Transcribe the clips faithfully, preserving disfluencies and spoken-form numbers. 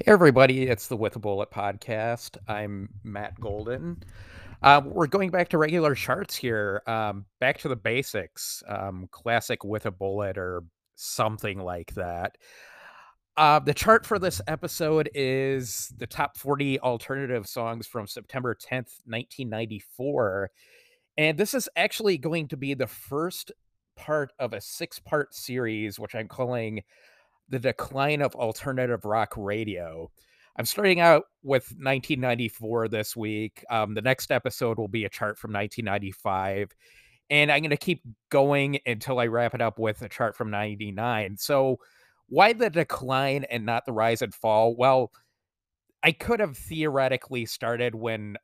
Hey everybody, it's the With a Bullet podcast. I'm Matt Golden. Uh, we're going back to regular charts here, um, back to the basics, um, classic With a Bullet or something like that. Uh, the chart for this episode is the top forty alternative songs from September tenth, nineteen ninety-four. And this is actually going to be the first part of a six-part series, which I'm calling The Decline of Alternative Rock Radio. I'm starting out with nineteen ninety-four this week. Um, the next episode will be a chart from nineteen ninety-five. And I'm going to keep going until I wrap it up with a chart from ninety-nine. So why the decline and not the rise and fall? Well, I could have theoretically started when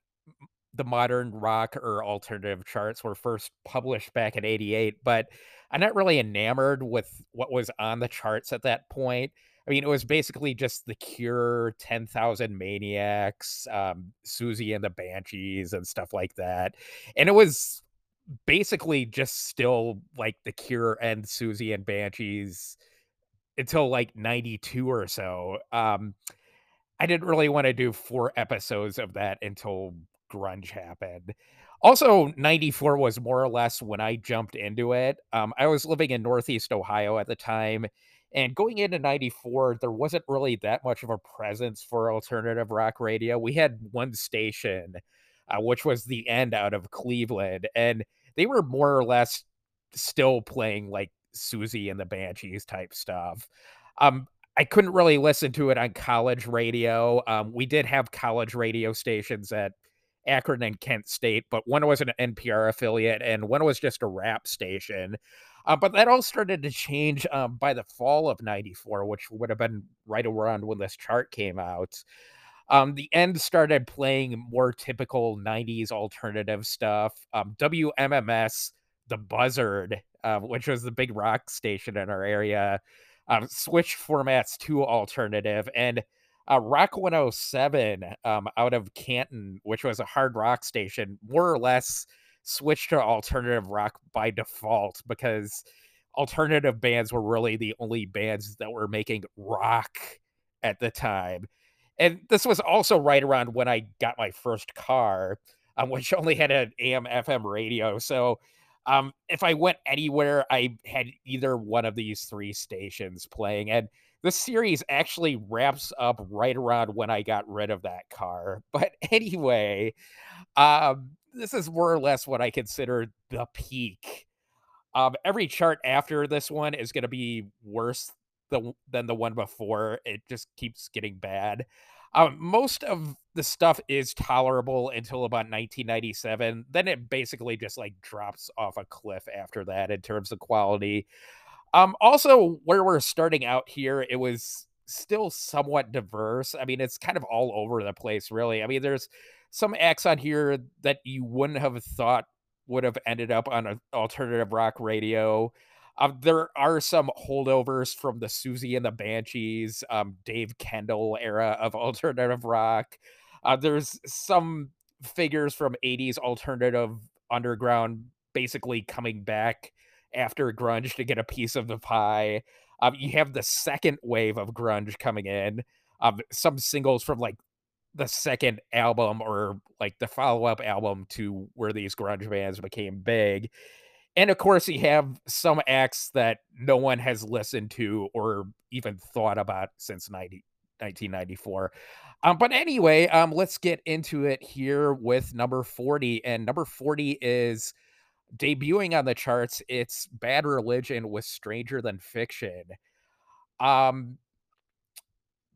the modern rock or alternative charts were first published back in eighty-eight, but I'm not really enamored with what was on the charts at that point. I mean, it was basically just The Cure, ten thousand Maniacs, um, Susie and the Banshees and stuff like that. And it was basically just still like The Cure and Susie and Banshees until like ninety-two or so. Um, I didn't really want to do four episodes of that until grunge happened. Also, ninety-four was more or less when I jumped into it. Um, I was living in Northeast Ohio at the time, and going into ninety-four, there wasn't really that much of a presence for alternative rock radio. We had one station, uh, which was The End out of Cleveland, and they were more or less still playing like Susie and the Banshees type stuff. Um, I couldn't really listen to it on college radio. Um, we did have college radio stations at Akron and Kent State, but one was an N P R affiliate and one was just a rap station. Uh, but that all started to change um, by the fall of ninety-four, which would have been right around when this chart came out. Um, The End started playing more typical nineties alternative stuff. Um, W M M S, The Buzzard, uh, which was the big rock station in our area, um, switched formats to alternative, and Uh, Rock one oh seven um, out of Canton, which was a hard rock station, more or less switched to alternative rock by default because alternative bands were really the only bands that were making rock at the time. And this was also right around when I got my first car, um, which only had an A M F M radio. So um, if I went anywhere, I had either one of these three stations playing. And this series actually wraps up right around when I got rid of that car. But anyway, um, this is more or less what I consider the peak. Um, every chart after this one is going to be worse than, than the one before. It just keeps getting bad. Um, most of the stuff is tolerable until about nineteen ninety-seven. Then it basically just like drops off a cliff after that in terms of quality. Um, also, where we're starting out here, it was still somewhat diverse. I mean, it's kind of all over the place, really. I mean, there's some acts on here that you wouldn't have thought would have ended up on an alternative rock radio. Um, there are some holdovers from the Susie and the Banshees, um, Dave Kendall era of alternative rock. Uh, there's some figures from eighties alternative underground basically coming back after grunge to get a piece of the pie. Um, you have the second wave of grunge coming in. Um, some singles from like the second album or like the follow-up album to where these grunge bands became big. And of course you have some acts that no one has listened to or even thought about since nineteen ninety-four. Um, but anyway, um, let's get into it here with number forty. And number forty is debuting on the charts, it's Bad Religion with Stranger Than Fiction. Um,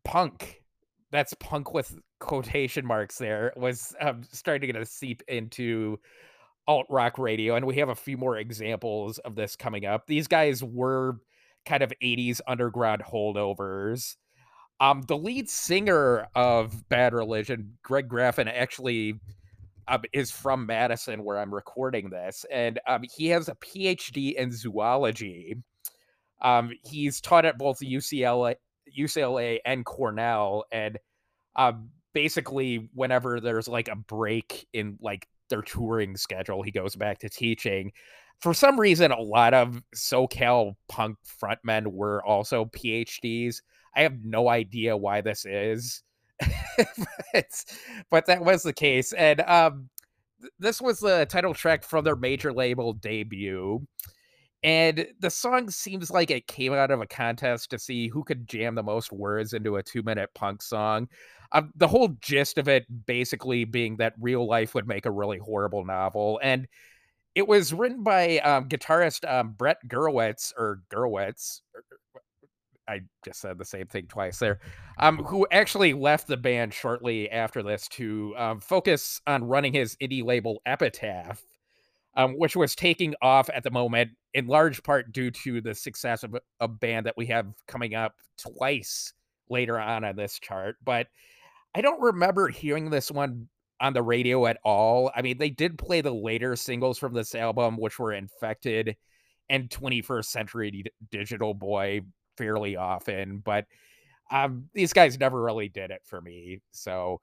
punk, that's punk with quotation marks there, was um, starting to get a seep into alt-rock radio, and we have a few more examples of this coming up. These guys were kind of eighties underground holdovers. Um, the lead singer of Bad Religion, Greg Graffin, actually Um, is from Madison, where I'm recording this, and um, he has a P H D in zoology. Um, he's taught at both U C L A, U C L A and Cornell, and um, basically whenever there's like a break in like their touring schedule, he goes back to teaching. For some reason, a lot of SoCal punk frontmen were also P H Ds. I have no idea why this is, but, but that was the case. And um, th this was the title track from their major label debut. And the song seems like it came out of a contest to see who could jam the most words into a two-minute punk song. Um, the whole gist of it basically being that real life would make a really horrible novel. And it was written by um, guitarist um, Brett Gurewitz, or Gurewitz. Or, I just said the same thing twice there, um, who actually left the band shortly after this to um, focus on running his indie label Epitaph, um, which was taking off at the moment, in large part due to the success of a band that we have coming up twice later on on this chart. But I don't remember hearing this one on the radio at all. I mean, they did play the later singles from this album, which were Infected and twenty-first century Digital Boy, fairly often. But um, these guys never really did it for me. So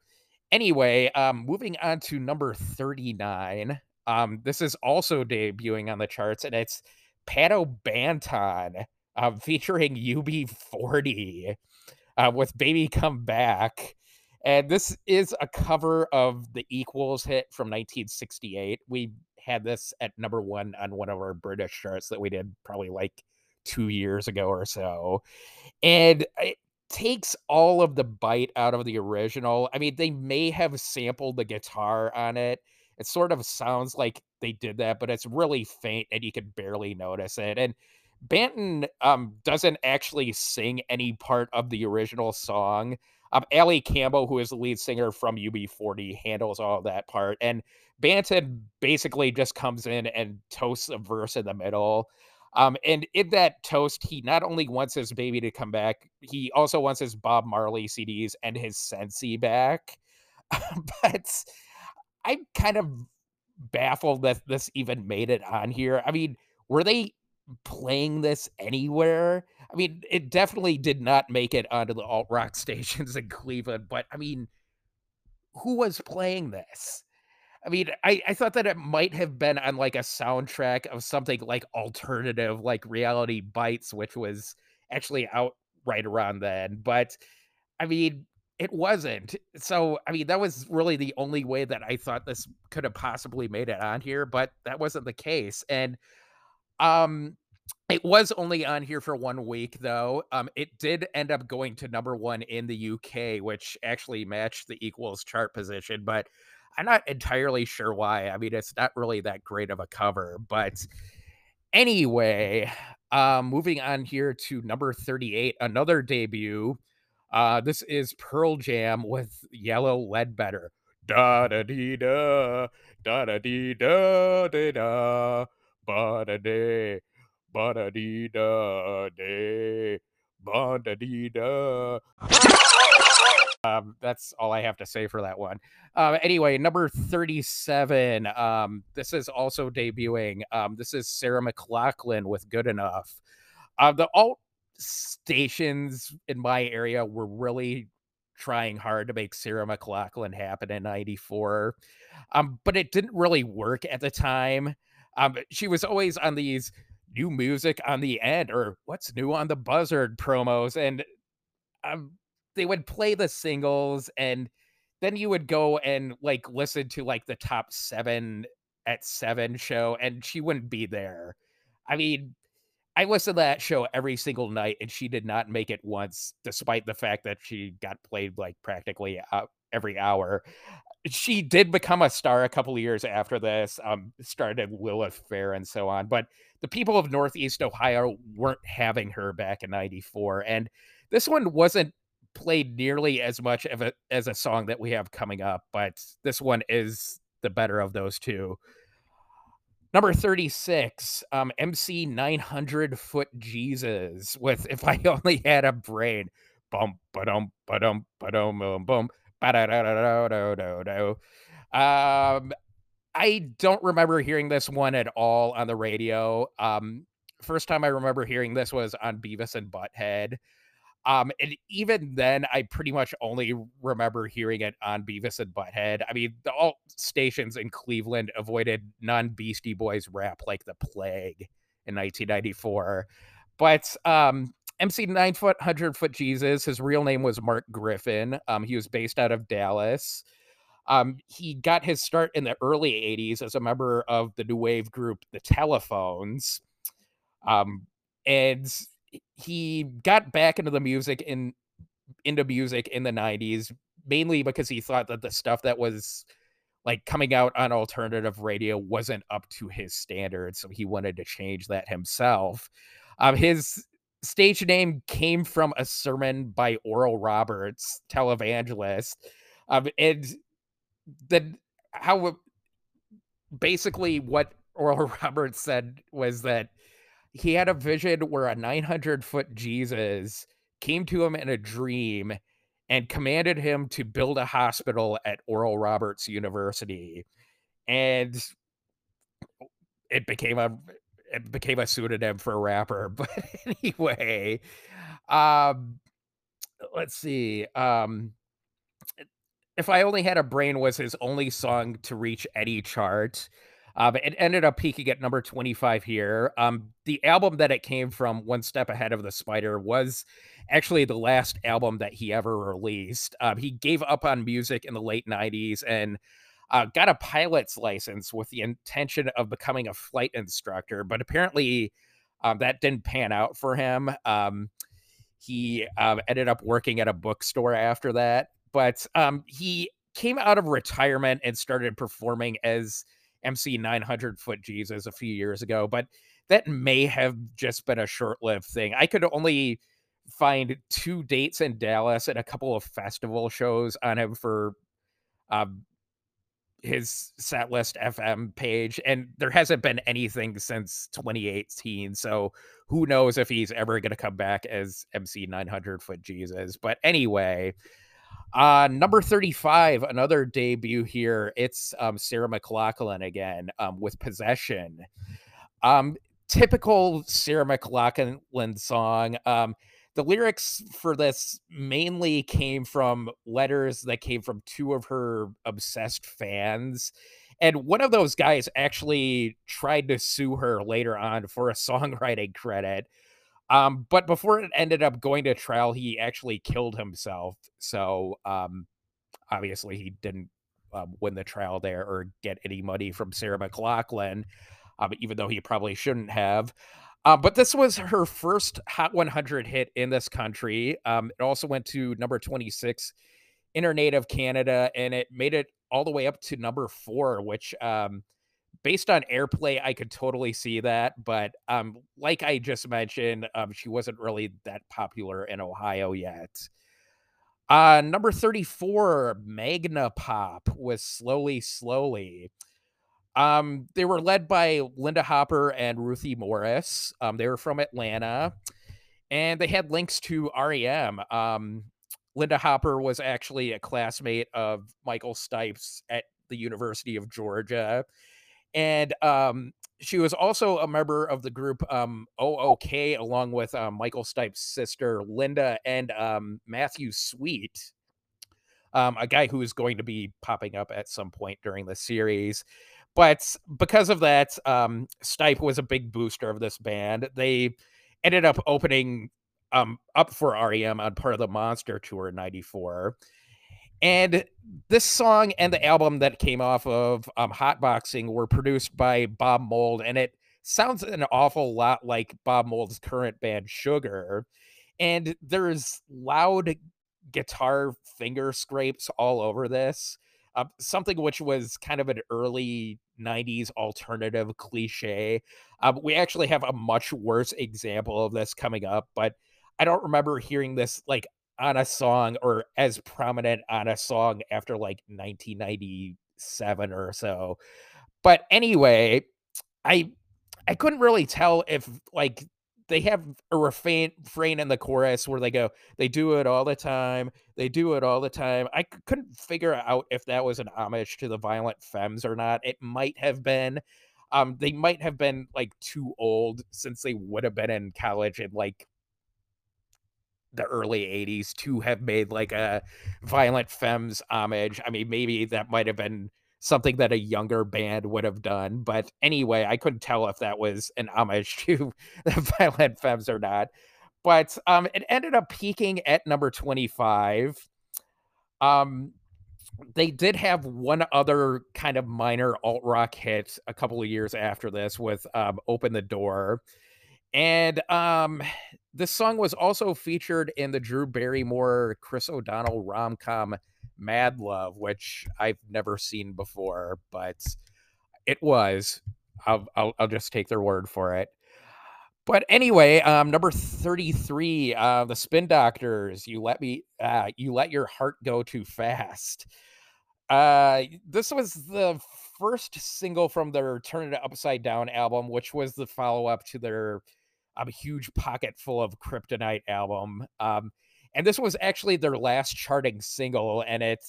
anyway, um, moving on to number thirty-nine. Um, this is also debuting on the charts, and it's Pato Banton, um, featuring U B forty, uh, with Baby Come Back. And this is a cover of the Equals hit from nineteen sixty-eight. We had this at number one on one of our British charts that we did probably like two years ago or so. And it takes all of the bite out of the original. I mean, they may have sampled the guitar on it. It sort of sounds like they did that, but it's really faint and you can barely notice it. And Banton um, doesn't actually sing any part of the original song. Um, Ali Campbell, who is the lead singer from U B forty, handles all of that part. And Banton basically just comes in and toasts a verse in the middle. Um, and in that toast, he not only wants his baby to come back, he also wants his Bob Marley C Ds and his Sensi back. But I'm kind of baffled that this even made it on here. I mean, were they playing this anywhere? I mean, it definitely did not make it onto the alt-rock stations in Cleveland, but I mean, who was playing this? I mean, I, I thought that it might have been on like a soundtrack of something like alternative, like Reality Bites, which was actually out right around then. But I mean, it wasn't. So, I mean, that was really the only way that I thought this could have possibly made it on here, but that wasn't the case. And um, it was only on here for one week, though. Um, it did end up going to number one in the U K, which actually matched the Equals chart position, but I'm not entirely sure why. I mean, it's not really that great of a cover, but anyway, um, moving on here to number thirty-eight, another debut. Uh, this is Pearl Jam with Yellow Ledbetter. Da da dee da, da da dee da da da, ba da da, ba da dee da da, ba da dee da. Um, that's all I have to say for that one. Um, anyway, number thirty-seven. Um, this is also debuting. Um, this is Sarah McLachlan with Good Enough. Uh, the alt stations in my area were really trying hard to make Sarah McLachlan happen in ninety-four. Um, but it didn't really work at the time. Um, she was always on these new music on the end or what's new on the buzzard promos. And um, they would play the singles and then you would go and like listen to like the top seven at seven show and she wouldn't be there. I mean, I listened to that show every single night and she did not make it once, despite the fact that she got played like practically uh, every hour. She did become a star a couple of years after this, um, started Lilith Fair and so on. But the people of Northeast Ohio weren't having her back in ninety-four. And this one wasn't played nearly as much of a, as a song that we have coming up, but this one is the better of those two. Number thirty-six, um, M C nine hundred Foot Jesus with If I Only Had a Brain. Bum, ba-dum, ba-dum, ba-dum, boom, boom, ba-da-da-da-da-da-da-da-da. Um, I don't remember hearing this one at all on the radio. Um, first time I remember hearing this was on Beavis and Butthead. Um, and even then, I pretty much only remember hearing it on Beavis and Butthead. I mean, the alt stations in Cleveland avoided non-Beastie Boys rap like the plague in nineteen ninety-four. But um, M C nine hundred foot Jesus, his real name was Mark Griffin. Um, he was based out of Dallas. Um, he got his start in the early eighties as a member of the new wave group, The Telephones. Um, and he got back into the music in into music in the nineties, mainly because he thought that the stuff that was like coming out on alternative radio wasn't up to his standards. So he wanted to change that himself. Um, his stage name came from a sermon by Oral Roberts, televangelist. Um, and then how basically what Oral Roberts said was that he had a vision where a nine hundred foot Jesus came to him in a dream and commanded him to build a hospital at Oral Roberts University. And it became a, it became a pseudonym for a rapper. But anyway, um, let's see. Um, If I Only Had a Brain was his only song to reach any chart. Um, it ended up peaking at number twenty-five here. Um, the album that it came from, One Step Ahead of the Spider, was actually the last album that he ever released. Um, he gave up on music in the late nineties and uh, got a pilot's license with the intention of becoming a flight instructor. But apparently um, that didn't pan out for him. Um, he um, ended up working at a bookstore after that. But um, he came out of retirement and started performing as M C nine hundred Foot Jesus a few years ago, but that may have just been a short-lived thing. I could only find two dates in Dallas and a couple of festival shows on him for um, his Setlist F M page, and there hasn't been anything since twenty eighteen, so who knows if he's ever going to come back as M C nine hundred Foot Jesus. But anyway, Uh, number thirty-five, another debut here. It's um, Sarah McLachlan again um, with Possession. Um, typical Sarah McLachlan song. Um, the lyrics for this mainly came from letters that came from two of her obsessed fans. And one of those guys actually tried to sue her later on for a songwriting credit. Um, but before it ended up going to trial, he actually killed himself. So um, obviously he didn't um, win the trial there or get any money from Sarah McLachlan, um, even though he probably shouldn't have. Uh, but this was her first Hot one hundred hit in this country. Um, it also went to number twenty-six in her native Canada, and it made it all the way up to number four, which um, based on airplay, I could totally see that. But um, like I just mentioned, um, she wasn't really that popular in Ohio yet. Uh, number thirty-four, Magna Pop was Slowly, Slowly. Um, they were led by Linda Hopper and Ruthie Morris. Um, they were from Atlanta, and they had links to R E M. Um, Linda Hopper was actually a classmate of Michael Stipe at the University of Georgia. And um, she was also a member of the group um, O O K, along with um, Michael Stipe's sister, Linda, and um, Matthew Sweet, um, a guy who is going to be popping up at some point during the series. But because of that, um, Stipe was a big booster of this band. They ended up opening um, up for R E M on part of the Monster Tour in ninety-four. And this song and the album that came off of um, Hotboxing were produced by Bob Mould, and it sounds an awful lot like Bob Mould's current band, Sugar. And there's loud guitar finger scrapes all over this, uh, something which was kind of an early nineties alternative cliche. Um, we actually have a much worse example of this coming up, but I don't remember hearing this like on a song or as prominent on a song after like nineteen ninety-seven or so. But anyway, I I couldn't really tell if like they have a refrain, refrain in the chorus where they go, they do it all the time, they do it all the time. I couldn't figure out if that was an homage to the Violent Femmes or not. It might have been. Um, they might have been like too old, since they would have been in college and like the early eighties to have made like a Violent Femmes homage. I mean, maybe that might have been something that a younger band would have done. But anyway, I couldn't tell if that was an homage to the Violent Femmes or not. But um, it ended up peaking at number twenty-five. Um, they did have one other kind of minor alt-rock hit a couple of years after this with um, Open the Door. And um, this song was also featured in the Drew Barrymore, Chris O'Donnell rom-com Mad Love, which I've never seen before, but it was. I'll, I'll, I'll just take their word for it. But anyway, um, number thirty-three, uh, the Spin Doctors, you let me, uh, you let your heart go too fast. Uh, this was the first single from their Turn It Upside Down album, which was the follow-up to their um, huge Pocket Full of Kryptonite album. Um, and this was actually their last charting single, and it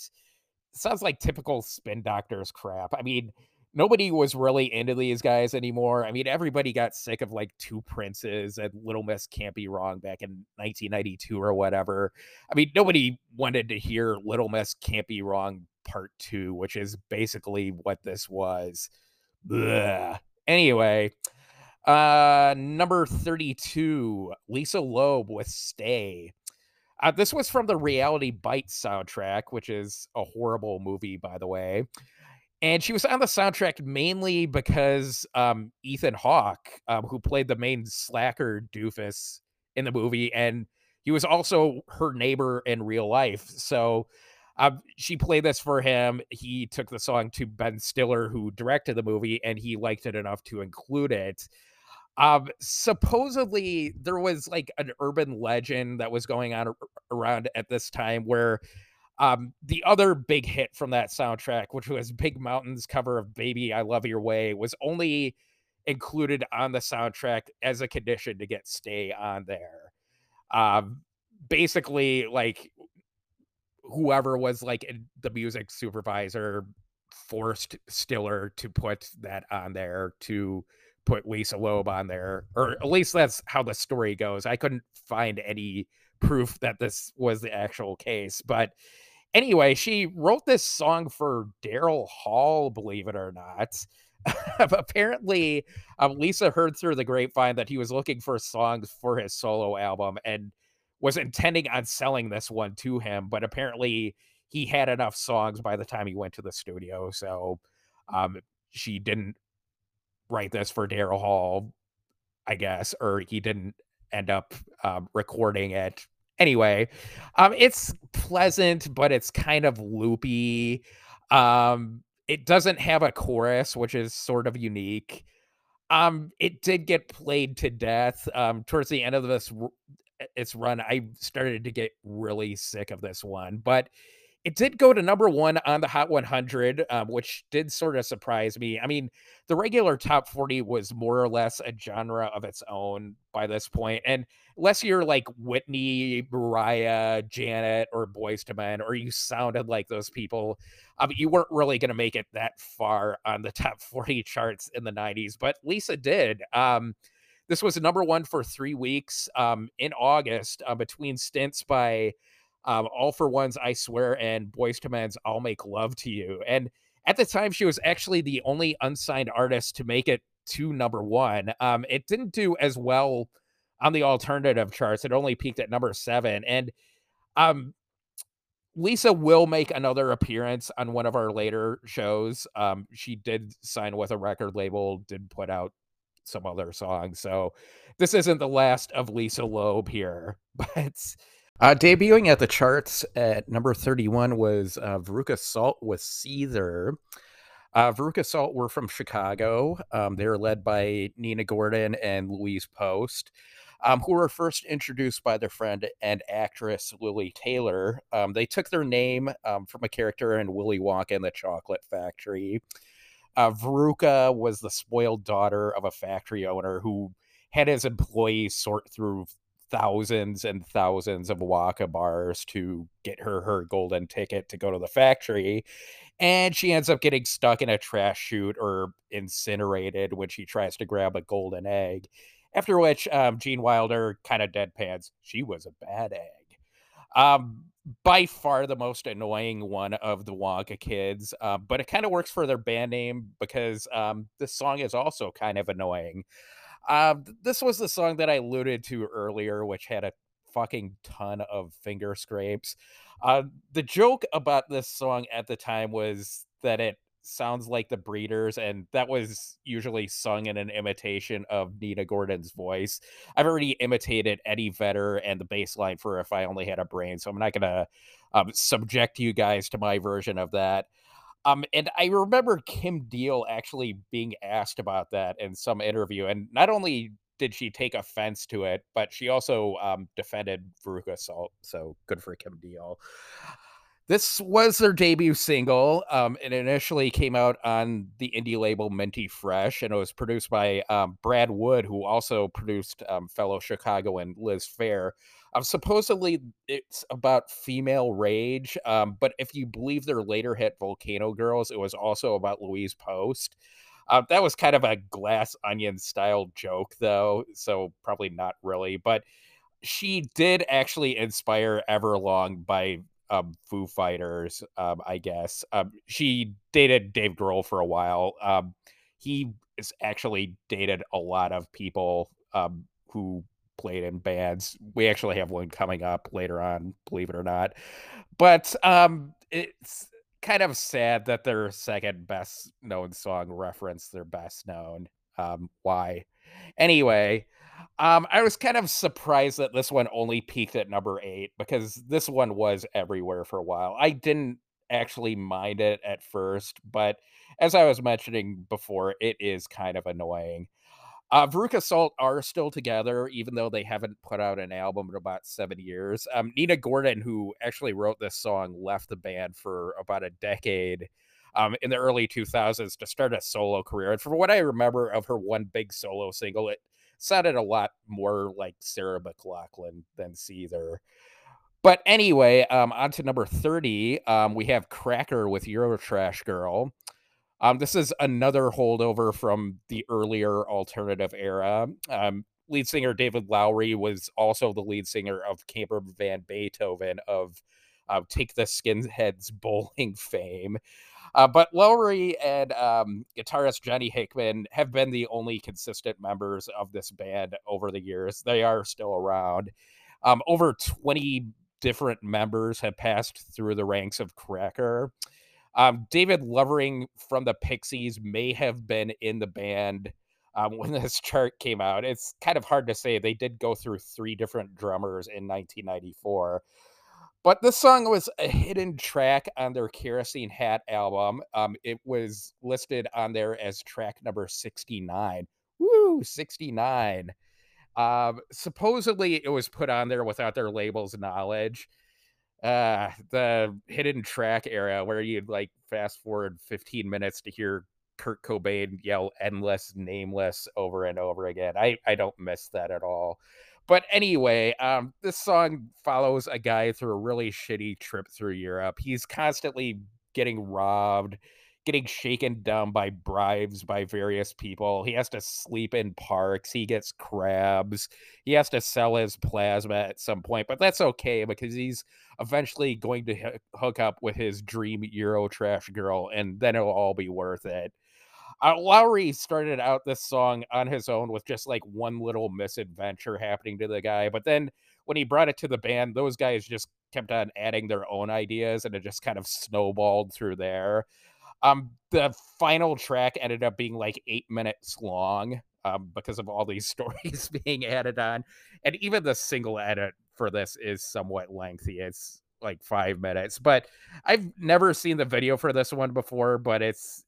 sounds like typical Spin Doctors crap. I mean, nobody was really into these guys anymore. I mean, everybody got sick of like Two Princes and Little Miss Can't Be Wrong back in nineteen ninety-two or whatever. I mean, nobody wanted to hear Little Miss Can't Be Wrong Part Two, which is basically what this was. Blah. Anyway, uh, number thirty-two, Lisa Loeb with Stay. Uh, this was from the Reality Bites soundtrack, which is a horrible movie, by the way. And she was on the soundtrack mainly because um, Ethan Hawke, um, who played the main slacker doofus in the movie, and he was also her neighbor in real life. So um, she played this for him. He took the song to Ben Stiller, who directed the movie, and he liked it enough to include it. Um, supposedly, there was like an urban legend that was going on around at this time where Um, the other big hit from that soundtrack, which was Big Mountain's cover of Baby, I Love Your Way, was only included on the soundtrack as a condition to get Stay on there. Um, basically, like, whoever was, like, the music supervisor forced Stiller to put that on there, to put Lisa Loeb on there. Or at least that's how the story goes. I couldn't find any proof that this was the actual case, but anyway, she wrote this song for Daryl Hall, believe it or not. Apparently, um, Lisa heard through the grapevine that he was looking for songs for his solo album and was intending on selling this one to him, but apparently he had enough songs by the time he went to the studio, so um, she didn't write this for Daryl Hall, I guess, or he didn't end up um, recording it. Anyway, um, it's pleasant, but it's kind of loopy. Um, it doesn't have a chorus, which is sort of unique. Um, it did get played to death. Um, towards the end of this its run, I started to get really sick of this one, but it did go to number one on the Hot one hundred, um, which did sort of surprise me. I mean, the regular top forty was more or less a genre of its own by this point. And unless you're like Whitney, Mariah, Janet, or Boyz two Men, or you sounded like those people, um, you weren't really going to make it that far on the top forty charts in the nineties. But Lisa did. Um, this was number one for three weeks um, in August uh, between stints by Um, All for One's I Swear and Boyz two Men's I'll Make Love to You. And at the time, she was actually the only unsigned artist to make it to number one. Um, it didn't do as well on the alternative charts. It only peaked at number seven. And um, Lisa will make another appearance on one of our later shows. Um, she did sign with a record label, did put out some other songs. So this isn't the last of Lisa Loeb here, but Uh, debuting at the charts at number thirty-one was uh, Veruca Salt with Seether. Uh, Veruca Salt were from Chicago. Um, they were led by Nina Gordon and Louise Post, um, who were first introduced by their friend and actress Lily Taylor. Um, they took their name um, from a character in Willy Wonka and the Chocolate Factory. Uh, Veruca was the spoiled daughter of a factory owner who had his employees sort through thousands and thousands of Waka bars to get her her golden ticket to go to the factory, and she ends up getting stuck in a trash chute or incinerated when she tries to grab a golden egg, after which um, Gene Wilder kind of deadpans she was a bad egg. Um, by far the most annoying one of the Wonka kids, uh, but it kind of works for their band name because um, this song is also kind of annoying. Um, this was the song that I alluded to earlier, which had a fucking ton of finger scrapes. Uh, the joke about this song at the time was that it sounds like the Breeders, and that was usually sung in an imitation of Nina Gordon's voice. I've already imitated Eddie Vedder and the bass line for If I Only Had a Brain, so I'm not gonna um, subject you guys to my version of that. Um, and I remember Kim Deal actually being asked about that in some interview, and not only did she take offense to it, but she also um, defended Veruca Salt, so good for Kim Deal. This was their debut single, um, and it initially came out on the indie label Minty Fresh, and it was produced by um, Brad Wood, who also produced um, fellow Chicagoan Liz Phair. Um, supposedly, it's about female rage, um, but if you believe their later hit Volcano Girls, it was also about Louise Post. Uh, that was kind of a Glass Onion-style joke, though, so probably not really, but she did actually inspire Everlong by... Um, Foo Fighters, um, I guess. Um, she dated Dave Grohl for a while. Um, he is actually dated a lot of people um, who played in bands. We actually have one coming up later on, believe it or not. But um, it's kind of sad that their second best known song referenced their best known. Um, why? Anyway, um, I was kind of surprised that this one only peaked at number eight, because this one was everywhere for a while. I didn't actually mind it at first, but as I was mentioning before, it is kind of annoying. Uh, Veruca Salt are still together, even though they haven't put out an album in about seven years. Um, Nina Gordon, who actually wrote this song, left the band for about a decade Um, in the early two thousands to start a solo career. And from what I remember of her one big solo single, it sounded a lot more like Sarah McLachlan than Seether. But anyway, um, on to number thirty, um, we have Cracker with Eurotrash Girl. Um, this is another holdover from the earlier alternative era. Um, lead singer David Lowery was also the lead singer of Camper Van Beethoven of uh, Take the Skinheads Bowling fame. Uh, but Lowery and um, guitarist Johnny Hickman have been the only consistent members of this band over the years. They are still around. Um, over twenty different members have passed through the ranks of Cracker. Um, David Lovering from the Pixies may have been in the band um, when this chart came out. It's kind of hard to say. They did go through three different drummers in nineteen ninety-four. But this song was a hidden track on their Kerosene Hat album. Um, it was listed on there as track number sixty-nine. Woo, sixty-nine. Um, supposedly, it was put on there without their label's knowledge. Uh, the hidden track era, where you'd like fast forward fifteen minutes to hear Kurt Cobain yell endless, nameless over and over again. I, I don't miss that at all. But anyway, um, this song follows a guy through a really shitty trip through Europe. He's constantly getting robbed, getting shaken down by bribes by various people. He has to sleep in parks. He gets crabs. He has to sell his plasma at some point. But that's okay, because he's eventually going to h- hook up with his dream Eurotrash girl, and then it'll all be worth it. Uh, Lowry started out this song on his own with just like one little misadventure happening to the guy. But then when he brought it to the band, those guys just kept on adding their own ideas, and it just kind of snowballed through there. Um, the final track ended up being like eight minutes long um, because of all these stories being added on. And even the single edit for this is somewhat lengthy. It's like five minutes. But I've never seen the video for this one before, but it's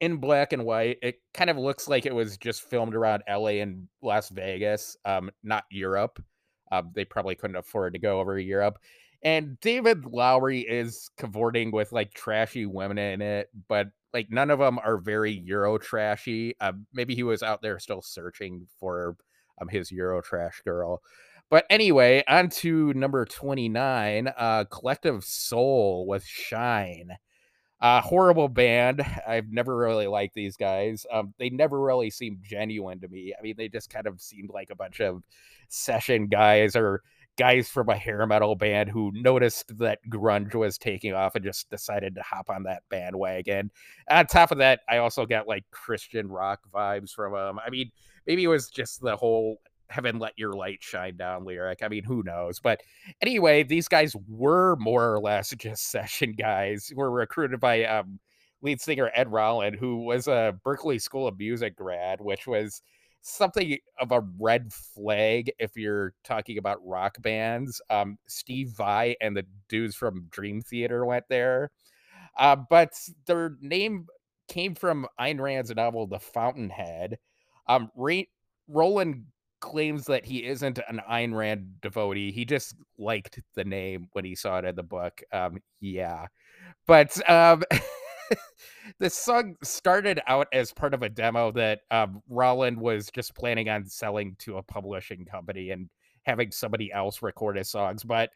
in black and white. It kind of looks like it was just filmed around L A and Las Vegas, um, not Europe. Um, they probably couldn't afford to go over to Europe. And David Lowery is cavorting with like trashy women in it, but like none of them are very Euro trashy. Um, maybe he was out there still searching for um, his Euro trash girl. But anyway, on to number twenty-nine, uh, Collective Soul with Shine. Uh, horrible band. I've never really liked these guys. Um, they never really seemed genuine to me. I mean, they just kind of seemed like a bunch of session guys or guys from a hair metal band who noticed that grunge was taking off and just decided to hop on that bandwagon. On top of that, I also got like Christian rock vibes from them. I mean, maybe it was just the whole heaven let your light shine down lyric. I mean, who knows? But anyway, these guys were more or less just session guys who were recruited by um, lead singer Ed Rollin, who was a Berklee School of Music grad, which was something of a red flag if you're talking about rock bands. Um, Steve Vai and the dudes from Dream Theater went there. Uh, but their name came from Ayn Rand's novel, The Fountainhead. Um, Ray- Roland claims that he isn't an Ayn Rand devotee. He just liked the name when he saw it in the book. Um, yeah. But um, this song started out as part of a demo that um, Roland was just planning on selling to a publishing company and having somebody else record his songs. But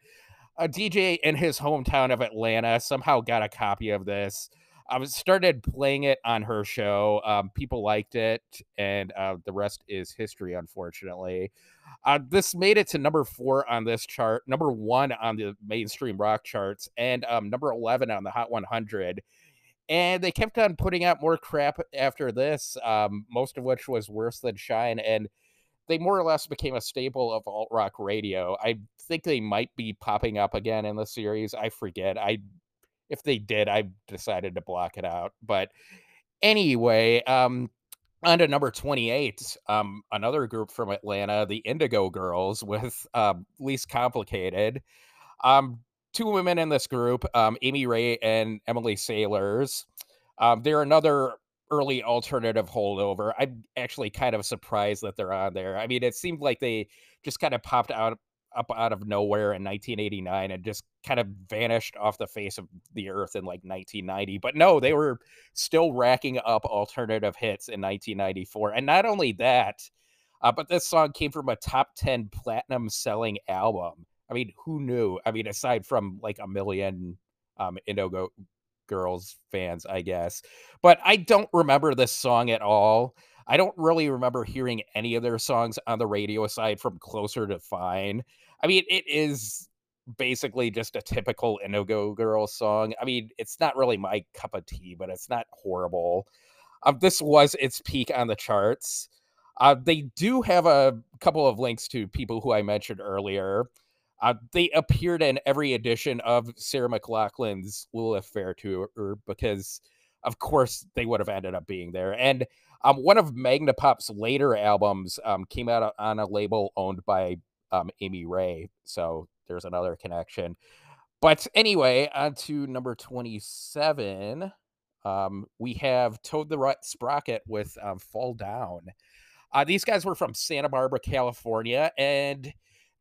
a D J in his hometown of Atlanta somehow got a copy of this. I started playing it on her show. Um, people liked it, and uh, the rest is history, unfortunately. Uh, this made it to number four on this chart, number one on the mainstream rock charts, and um, number eleven on the Hot one hundred. And they kept on putting out more crap after this, um, most of which was worse than Shine, and they more or less became a staple of alt-rock radio. I think they might be popping up again in the series. I forget. I If they did, I decided to block it out. But anyway, um, on to number twenty-eight, um, another group from Atlanta, the Indigo Girls, with um, Least Complicated. Um, two women in this group, um, Amy Ray and Emily Sailors. Um, they're another early alternative holdover. I'm actually kind of surprised that they're on there. I mean, it seemed like they just kind of popped out up out of nowhere in nineteen eighty-nine and just kind of vanished off the face of the earth in like nineteen ninety. But no, they were still racking up alternative hits in nineteen ninety-four. And not only that, uh, but this song came from a top ten platinum selling album. I mean, who knew? I mean, aside from like a million um, Indigo Girls fans, I guess. But I don't remember this song at all. I don't really remember hearing any of their songs on the radio aside from Closer to Fine. I mean, it is basically just a typical Indigo Girls song. I mean, it's not really my cup of tea, but it's not horrible. Um, this was its peak on the charts. Uh, they do have a couple of links to people who I mentioned earlier. Uh, they appeared in every edition of Sarah McLachlan's Lilith Fair Tour because, of course, they would have ended up being there. And um, one of Magna Pop's later albums um, came out on a label owned by um, Amy Ray. So there's another connection. But anyway, on to number twenty-seven, um, we have Toad the Rut Sprocket with um, Fall Down. Uh, these guys were from Santa Barbara, California, and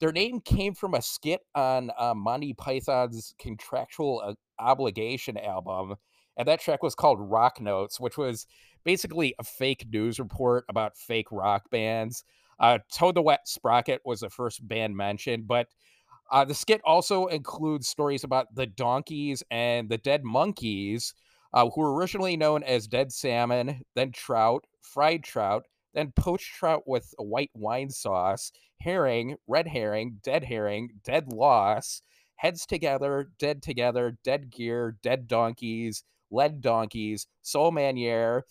their name came from a skit on uh, Monty Python's Contractual uh, Obligation album. And that track was called Rock Notes, which was basically a fake news report about fake rock bands. Uh, Toad the Wet Sprocket was the first band mentioned, but uh, the skit also includes stories about the Donkeys and the Dead Monkeys, uh, who were originally known as Dead Salmon, then Trout, Fried Trout, then Poached Trout with a white wine sauce, Herring, Red Herring, Dead Herring, Dead Loss, Heads Together, Dead Together, Dead Gear, Dead Donkeys, Lead Donkeys, Soul Manier,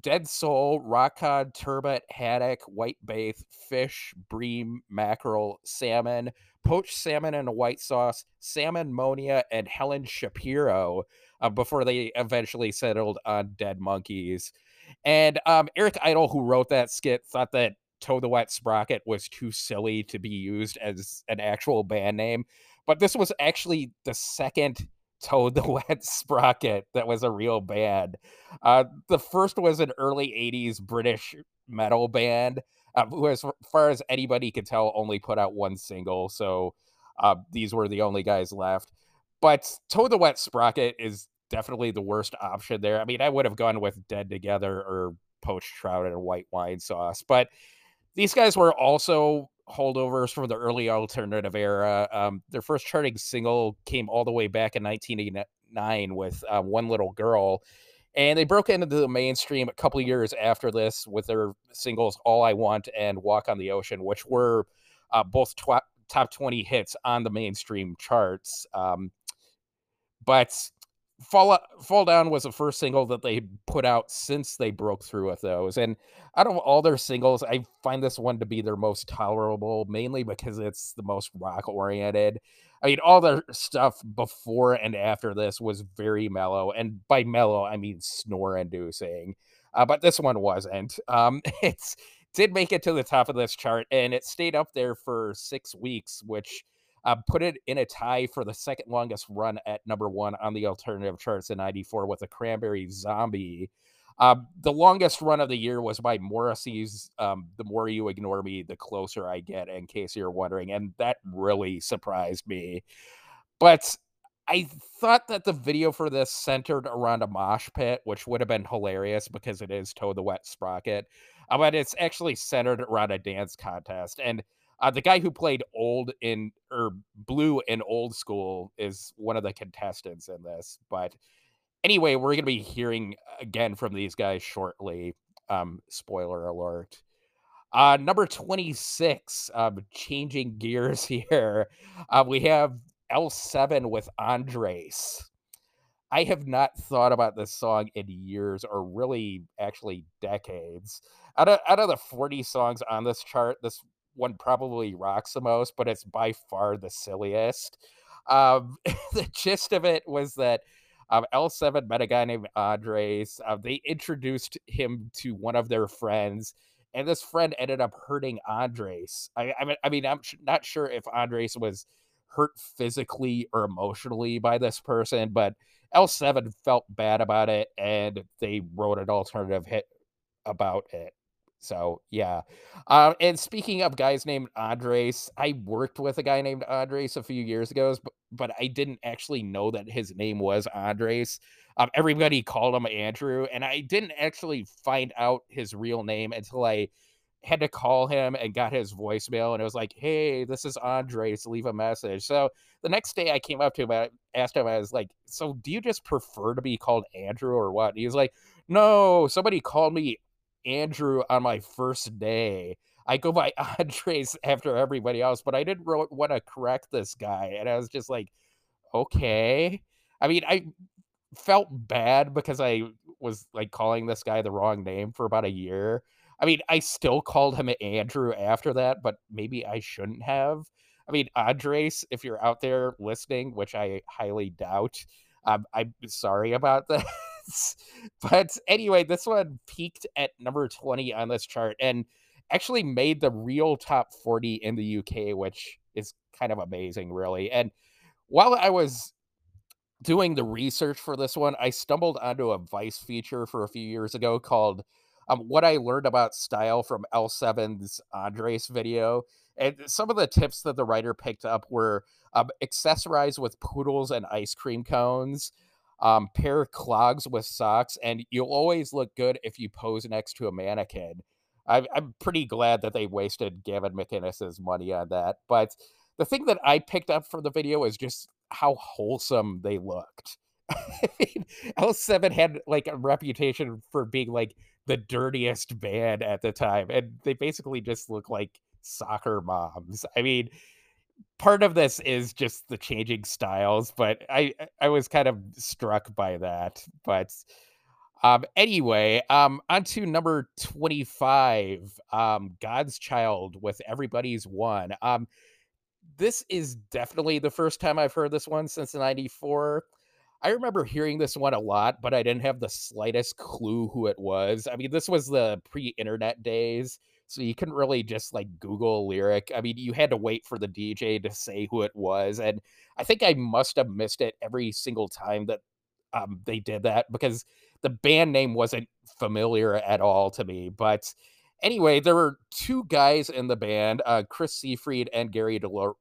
Dead Soul, Rockcod, Turbot, Haddock, Whitebaith, Fish, Bream, Mackerel, Salmon, Poached Salmon in a White Sauce, Salmonmonia, and Helen Shapiro, uh, before they eventually settled on Dead Monkeys. And um, Eric Idle, who wrote that skit, thought that Toad the Wet Sprocket was too silly to be used as an actual band name. But this was actually the second Toad the Wet Sprocket that was a real band. Uh, the first was an early eighties British metal band, uh, who, as far as anybody could tell, only put out one single. So uh, these were the only guys left. But Toad the Wet Sprocket is definitely the worst option there. I mean, I would have gone with Dead Together or Poached Trout and White Wine Sauce. But these guys were also holdovers from the early alternative era. Um, their first charting single came all the way back in nineteen eighty-nine with uh, One Little Girl, and they broke into the mainstream a couple years after this with their singles All I Want and Walk on the Ocean, which were uh, both tw- top twenty hits on the mainstream charts. Um, but Fall, Out, Fall Down was the first single that they put out since they broke through with those. And out of all their singles, I find this one to be their most tolerable, mainly because it's the most rock-oriented. I mean, all their stuff before and after this was very mellow. And by mellow, I mean snore-inducing. Uh, but this one wasn't. Um, it's... did make it to the top of this chart, and it stayed up there for six weeks, which uh, put it in a tie for the second longest run at number one on the alternative charts in ninety-four with the Cranberry Zombie. Uh, the longest run of the year was by Morrissey's um, The More You Ignore Me, The Closer I Get, in case you're wondering, and that really surprised me. But I thought that the video for this centered around a mosh pit, which would have been hilarious because it is Toe the Wet Sprocket. Uh, but it's actually centered around a dance contest. And uh, the guy who played old in or blue in Old School is one of the contestants in this. But anyway, we're going to be hearing again from these guys shortly. Um, spoiler alert. Uh, number twenty-six, um, changing gears here. Uh, we have L seven with Andres. I have not thought about this song in years, or really actually decades. Out of, out of the forty songs on this chart, this one probably rocks the most, but it's by far the silliest. Um, the gist of it was that um, L seven met a guy named Andres. Uh, they introduced him to one of their friends, and this friend ended up hurting Andres. I, I, mean, I mean, I'm not sure if Andres was hurt physically or emotionally by this person, but L seven felt bad about it, and they wrote an alternative hit about it. So, yeah. Uh, and speaking of guys named Andres, I worked with a guy named Andres a few years ago, but, but I didn't actually know that his name was Andres. Um, everybody called him Andrew, and I didn't actually find out his real name until I had to call him and got his voicemail, and it was like, hey, this is Andres, leave a message. So the next day I came up to him, I asked him, I was like, so do you just prefer to be called Andrew or what? And he was like, no, somebody called me Andrew on my first day. I go by Andres after everybody else, but I didn't want to correct this guy. And I was just like, okay. I mean, I felt bad because I was like calling this guy the wrong name for about a year. I mean, I still called him Andrew after that, but maybe I shouldn't have. I mean, Andres, if you're out there listening, which I highly doubt, um, I'm sorry about this. But anyway, this one peaked at number twenty on this chart and actually made the real top forty in the U K, which is kind of amazing, really. And while I was doing the research for this one, I stumbled onto a Vice feature for a few years ago called Um, what I learned about style from L seven's Andres video. And some of the tips that the writer picked up were um, accessorize with poodles and ice cream cones, um, pair clogs with socks, and you'll always look good if you pose next to a mannequin. I'm, I'm pretty glad that they wasted Gavin McInnes's money on that. But the thing that I picked up from the video is just how wholesome they looked. I mean, L seven had like a reputation for being like the dirtiest band at the time, and they basically just look like soccer moms. I mean, part of this is just the changing styles, but I I was kind of struck by that. But um, anyway, um, on to number twenty-five, um, God's Child with Everybody's One. Um, this is definitely the first time I've heard this one since ninety-four. I remember hearing this one a lot, but I didn't have the slightest clue who it was. I mean, this was the pre-internet days, so you couldn't really just, like, Google a lyric. I mean, you had to wait for the D J to say who it was, and I think I must have missed it every single time that um, they did that, because the band name wasn't familiar at all to me. But anyway, there were two guys in the band, uh, Chris Seyfried and Gary DeLore.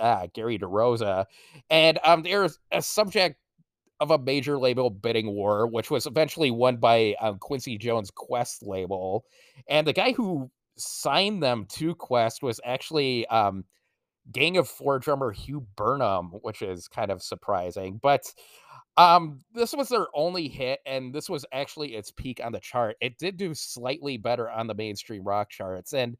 Ah, Gary DeRosa, and um, there's a subject of a major label bidding war, which was eventually won by um, Quincy Jones' Quest label, and the guy who signed them to Quest was actually um, Gang of Four drummer Hugh Burnham, which is kind of surprising, but um, this was their only hit, and this was actually its peak on the chart. It did do slightly better on the mainstream rock charts, and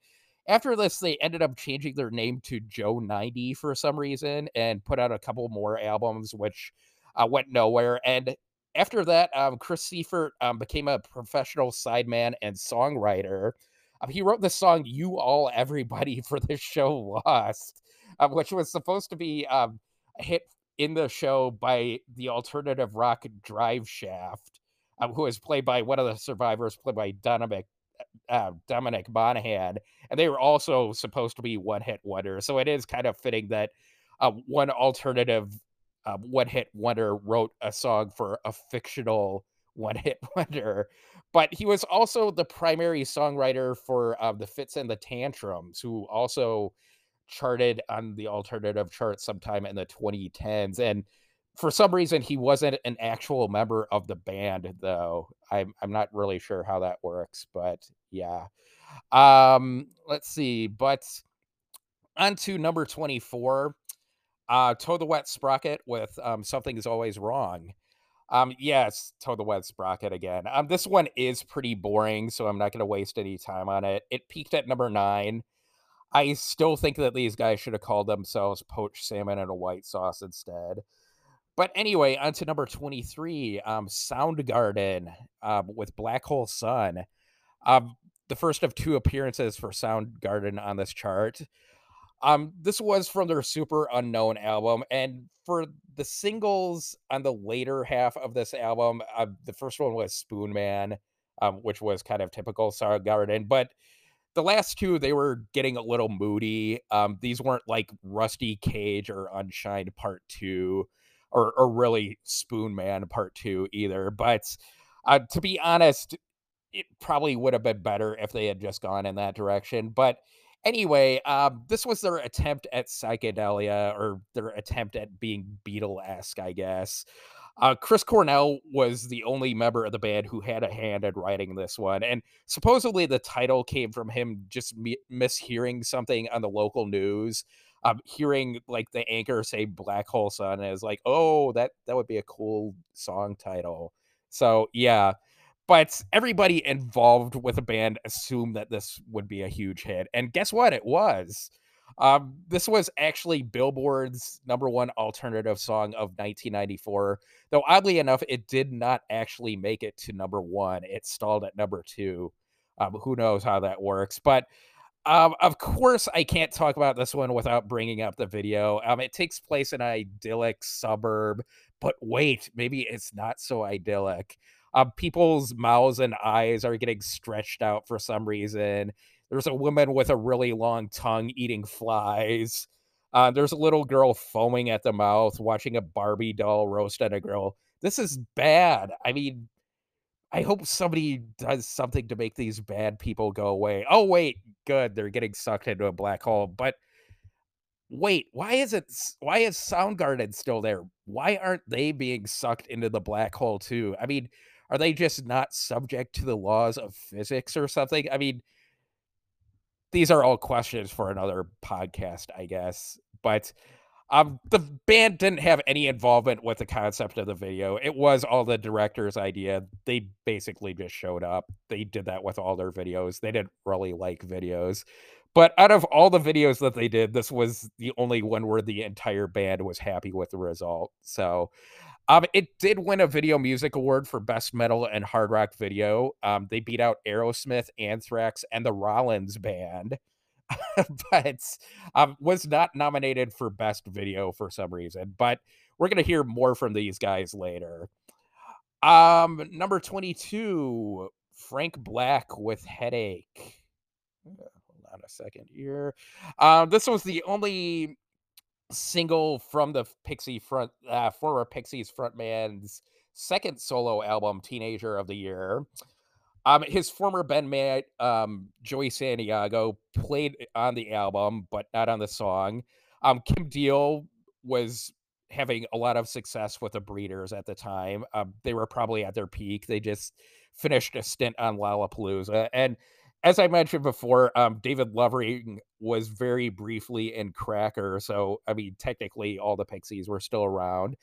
After this, they ended up changing their name to Joe ninety for some reason and put out a couple more albums, which uh, went nowhere. And after that, um, Chris Seifert um, became a professional sideman and songwriter. Um, he wrote the song You All Everybody for the show Lost, um, which was supposed to be um, a hit in the show by the alternative rock Drive Shaft, um, who was played by one of the survivors, played by Donna Mc- Uh, Dominic Monaghan, and they were also supposed to be one-hit wonder. So it is kind of fitting that uh, one alternative uh, one-hit wonder wrote a song for a fictional one-hit wonder. But he was also the primary songwriter for uh, the Fits and the Tantrums, who also charted on the alternative chart sometime in the twenty tens. And for some reason, he wasn't an actual member of the band, though. I'm I'm not really sure how that works, but yeah. Um, let's see. But on to number twenty-four, uh, Toe the Wet Sprocket with um, Something Is Always Wrong. Um, yes, Toe the Wet Sprocket again. Um, this one is pretty boring, so I'm not going to waste any time on it. It peaked at number nine. I still think that these guys should have called themselves Poached Salmon and a White Sauce instead. But anyway, on to number twenty-three, um, Soundgarden um, with Black Hole Sun. Um, the first of two appearances for Soundgarden on this chart. Um, this was from their Super Unknown album. And for the singles on the later half of this album, uh, the first one was Spoon Man, um, which was kind of typical Soundgarden. But the last two, they were getting a little moody. Um, these weren't like Rusty Cage or Unshined Part two. Or, or really Spoon Man Part two either. But uh, to be honest, it probably would have been better if they had just gone in that direction. But anyway, um, this was their attempt at psychedelia, or their attempt at being Beatle-esque, I guess. Uh, Chris Cornell was the only member of the band who had a hand in writing this one. And supposedly the title came from him just mi- mishearing something on the local news. Um, hearing like the anchor say Black Hole Sun is like, oh, that that would be a cool song title. So yeah, but everybody involved with the band assumed that this would be a huge hit, and guess what? It was. Um, this was actually Billboard's number one alternative song of nineteen ninety-four. Though oddly enough, it did not actually make it to number one. It stalled at number two. Um, who knows how that works, but. Um, of course, I can't talk about this one without bringing up the video. Um, it takes place in an idyllic suburb, but wait, maybe it's not so idyllic. Um, people's mouths and eyes are getting stretched out for some reason. There's a woman with a really long tongue eating flies. Uh, there's a little girl foaming at the mouth, watching a Barbie doll roast on a grill. This is bad. I mean... I hope somebody does something to make these bad people go away. Oh, wait, good. They're getting sucked into a black hole. But wait, why is it? Why is Soundgarden still there? Why aren't they being sucked into the black hole too? I mean, are they just not subject to the laws of physics or something? I mean, these are all questions for another podcast, I guess. But Um, the band didn't have any involvement with the concept of the video. It was all the director's idea. They basically just showed up. They did that with all their videos. They didn't really like videos. But out of all the videos that they did, this was the only one where the entire band was happy with the result. So um, it did win a Video Music Award for Best Metal and Hard Rock Video. Um, they beat out Aerosmith, Anthrax, and the Rollins Band. But um, was not nominated for Best Video for some reason. But we're going to hear more from these guys later. Um, number twenty-two, Frank Black with Headache. Hold on a second here. Um, this was the only single from the Pixie front, uh, former Pixies frontman's second solo album, Teenager of the Year. Um, his former bandmate, um, Joey Santiago, played on the album, but not on the song. Um, Kim Deal was having a lot of success with the Breeders at the time. Um, they were probably at their peak. They just finished a stint on Lollapalooza. And as I mentioned before, um, David Lowery was very briefly in Cracker. So, I mean, technically all the Pixies were still around.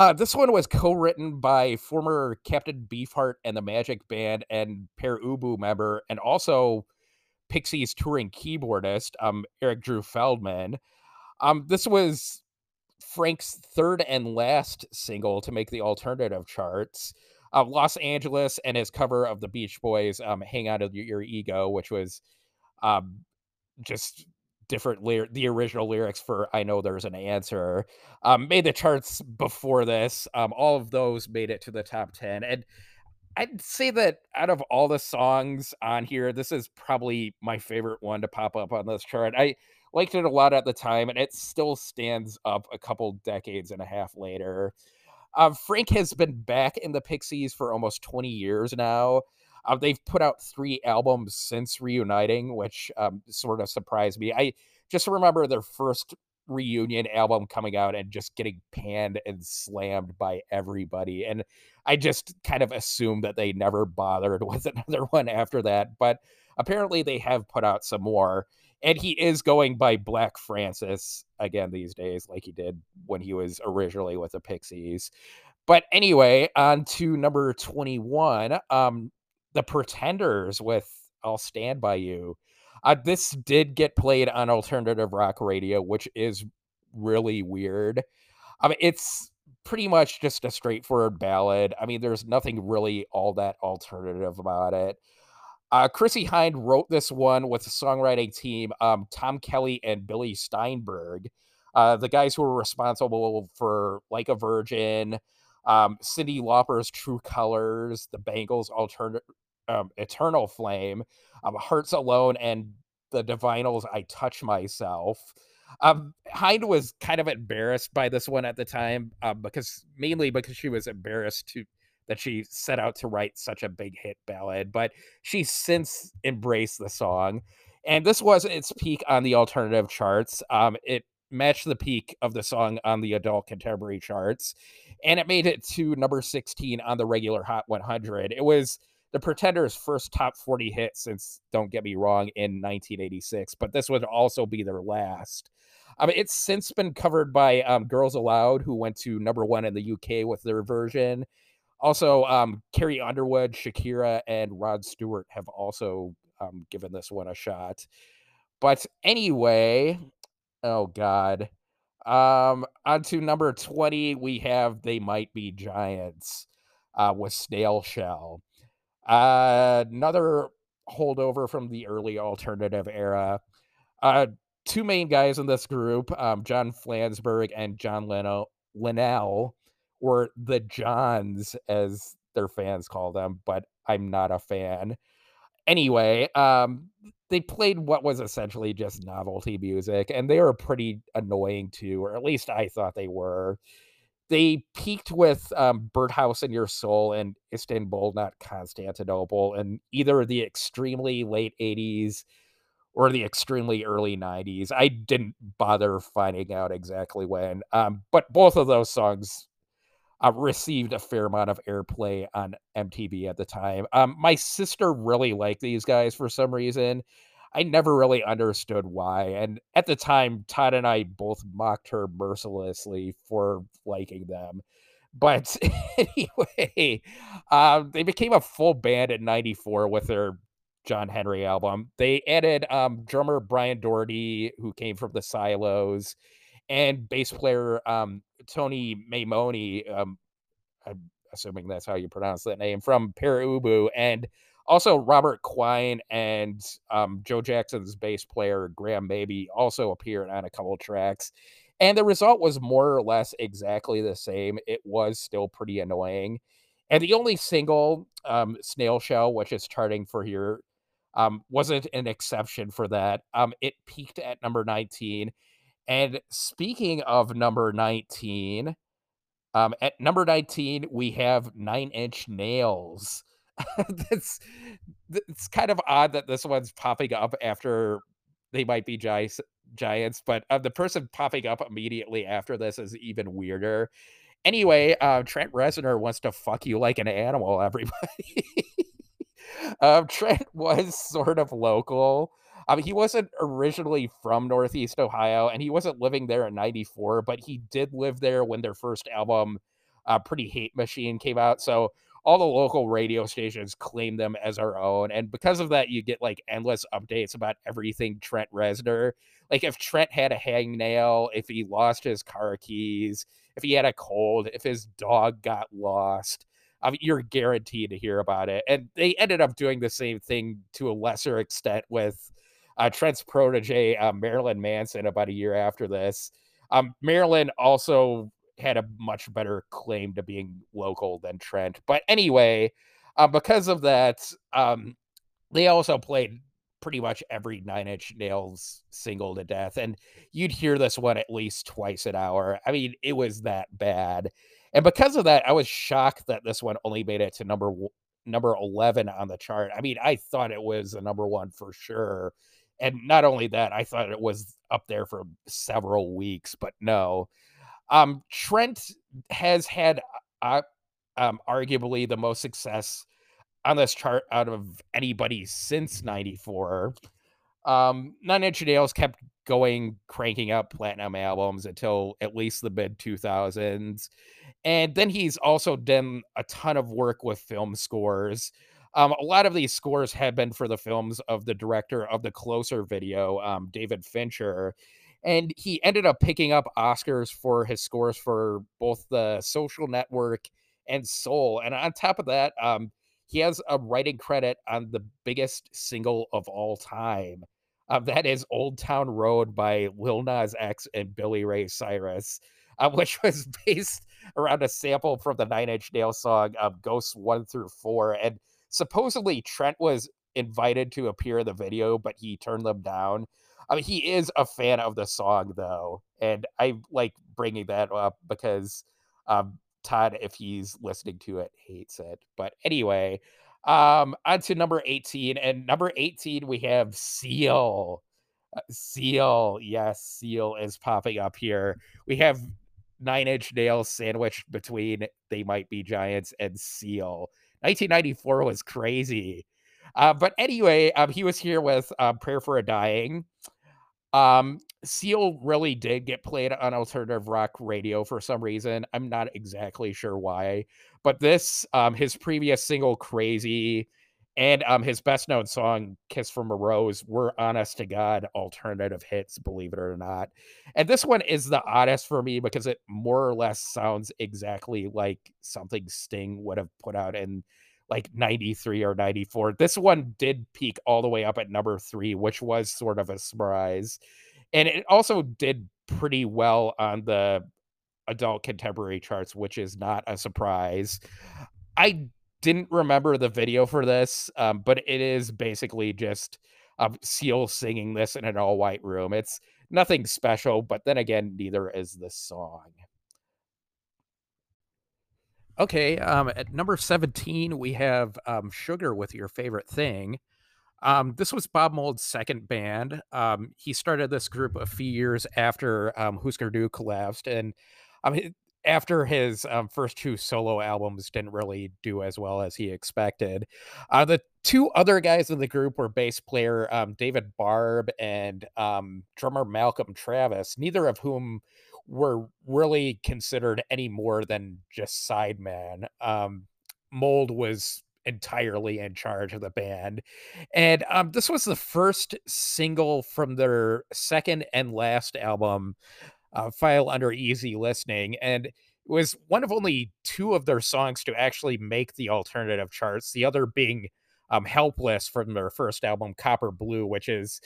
Uh, this one was co-written by former Captain Beefheart and the Magic Band and Pear Ubu member, and also Pixies touring keyboardist, um, Eric Drew Feldman. Um, this was Frank's third and last single to make the alternative charts. Uh, Los Angeles and his cover of the Beach Boys' um, Hang Out of Your Ego, which was um, just different lyrics, the original lyrics for I Know There's an Answer, um, made the charts before this. Um, all of those made it to the top ten. And I'd say that out of all the songs on here, this is probably my favorite one to pop up on this chart. I liked it a lot at the time, and it still stands up a couple decades and a half later. Uh, Frank has been back in the Pixies for almost twenty years now. Uh, they've put out three albums since reuniting, which um, sort of surprised me. I just remember their first reunion album coming out and just getting panned and slammed by everybody. And I just kind of assumed that they never bothered with another one after that. But apparently they have put out some more. And he is going by Black Francis again these days, like he did when he was originally with the Pixies. But anyway, on to number twenty-one, um, The Pretenders with I'll Stand By You. Uh, this did get played on alternative rock radio, which is really weird. I mean, it's pretty much just a straightforward ballad. I mean, there's nothing really all that alternative about it. Uh, Chrissie Hynde wrote this one with the songwriting team, um, Tom Kelly and Billy Steinberg, uh, the guys who were responsible for Like a Virgin, um, Cyndi Lauper's True Colors, the Bangles' Altern- um, Eternal Flame, um, Hearts Alone, and the Divinals' I Touch Myself. Um, Hynde was kind of embarrassed by this one at the time, um, because mainly because she was embarrassed to that she set out to write such a big hit ballad, but she's since embraced the song. And this was its peak on the alternative charts. Um, it matched the peak of the song on the adult contemporary charts, and it made it to number sixteen on the regular Hot one hundred. It was the Pretenders' first top forty hit since Don't Get Me Wrong in nineteen eighty-six, but this would also be their last. I mean, it's since been covered by um, Girls Aloud, who went to number one in the U K with their version. Also, um, Carrie Underwood, Shakira, and Rod Stewart have also um, given this one a shot. But anyway, oh, God. Um, on to number twenty, we have They Might Be Giants uh, with Snail Shell. Uh, another holdover from the early alternative era. Uh, two main guys in this group, um, John Flansburgh and John Leno- Linnell, or the Johns, as their fans call them, but I'm not a fan. Anyway, um, they played what was essentially just novelty music, and they were pretty annoying too, or at least I thought they were. They peaked with um, Birdhouse in Your Soul and Istanbul, Not Constantinople, in either the extremely late eighties or the extremely early nineties. I didn't bother finding out exactly when, um, but both of those songs Uh, received a fair amount of airplay on M T V at the time. Um, my sister really liked these guys for some reason. I never really understood why. And at the time, Todd and I both mocked her mercilessly for liking them. But anyway, um, they became a full band in ninety-four with their John Henry album. They added um, drummer Brian Doherty, who came from the Silos, and bass player um, Tony Maimoni, um, I'm assuming that's how you pronounce that name, from Per Ubu, and also Robert Quine and um, Joe Jackson's bass player Graham Mabey also appeared on a couple tracks. And the result was more or less exactly the same. It was still pretty annoying. And the only single, um, Snail Shell, which is charting for here, um, wasn't an exception for that. Um, it peaked at number nineteen. And speaking of number nineteen, um, at number nineteen, we have Nine Inch Nails. That's, it's kind of odd that this one's popping up after They Might Be gi- Giants, but uh, the person popping up immediately after this is even weirder. Anyway, uh, Trent Reznor wants to fuck you like an animal, everybody. um, Trent was sort of local. I mean, he wasn't originally from Northeast Ohio, and he wasn't living there in ninety-four, but he did live there when their first album, uh, Pretty Hate Machine, came out. So all the local radio stations claim them as our own. And because of that, you get like endless updates about everything Trent Reznor. Like if Trent had a hangnail, if he lost his car keys, if he had a cold, if his dog got lost, I mean, you're guaranteed to hear about it. And they ended up doing the same thing to a lesser extent with uh, Trent's protege, uh, Marilyn Manson, about a year after this. Um, Marilyn also had a much better claim to being local than Trent. But anyway, uh, because of that, um, they also played pretty much every Nine Inch Nails single to death. And you'd hear this one at least twice an hour. I mean, it was that bad. And because of that, I was shocked that this one only made it to number number eleven on the chart. I mean, I thought it was the number one for sure. And not only that, I thought it was up there for several weeks, but no. Um, Trent has had uh, um, arguably the most success on this chart out of anybody since ninety-four. Um, Nine Inch Nails kept going, cranking up platinum albums until at least the mid two thousands. And then he's also done a ton of work with film scores. Um, a lot of these scores have been for the films of the director of the Closer video, um, David Fincher. And he ended up picking up Oscars for his scores for both The Social Network and Soul. And on top of that, um, he has a writing credit on the biggest single of all time. Um, that is Old Town Road by Lil Nas X and Billy Ray Cyrus, um, which was based around a sample from the Nine Inch Nails song um, Ghosts one through four. And supposedly Trent was invited to appear in the video, but he turned them down. I mean, he is a fan of the song, though. And I like bringing that up because... Um, Todd, if he's listening to it, hates it. But anyway, um, on to number eighteen. And number eighteen, we have Seal. Uh, Seal. Yes, Seal is popping up here. We have Nine Inch Nails sandwiched between They Might Be Giants and Seal. nineteen ninety-four was crazy. Uh, but anyway, um, he was here with uh, Prayer for a Dying. Um, Seal really did get played on alternative rock radio for some reason. I'm not exactly sure why, but this, um, his previous single Crazy and, um, his best known song Kiss from a Rose were honest to God alternative hits, believe it or not. And this one is the oddest for me because it more or less sounds exactly like something Sting would have put out in like ninety-three or ninety-four. This one did peak all the way up at number three, which was sort of a surprise. And it also did pretty well on the adult contemporary charts, which is not a surprise. I didn't remember the video for this, um, but it is basically just um, Seal singing this in an all-white room. It's nothing special, but then again, neither is the song. Okay, um, at number seventeen, we have um, Sugar with Your Favorite Thing. Um, this was Bob Mould's second band. Um, he started this group a few years after um, Husker Du collapsed. And um, after his um, first two solo albums didn't really do as well as he expected. Uh, the two other guys in the group were bass player um, David Barb and um, drummer Malcolm Travis, neither of whom were really considered any more than just sideman. Um, Mould was entirely in charge of the band. And um, this was the first single from their second and last album, uh, File Under Easy Listening. And it was one of only two of their songs to actually make the alternative charts, the other being um, Helpless from their first album, Copper Blue, which is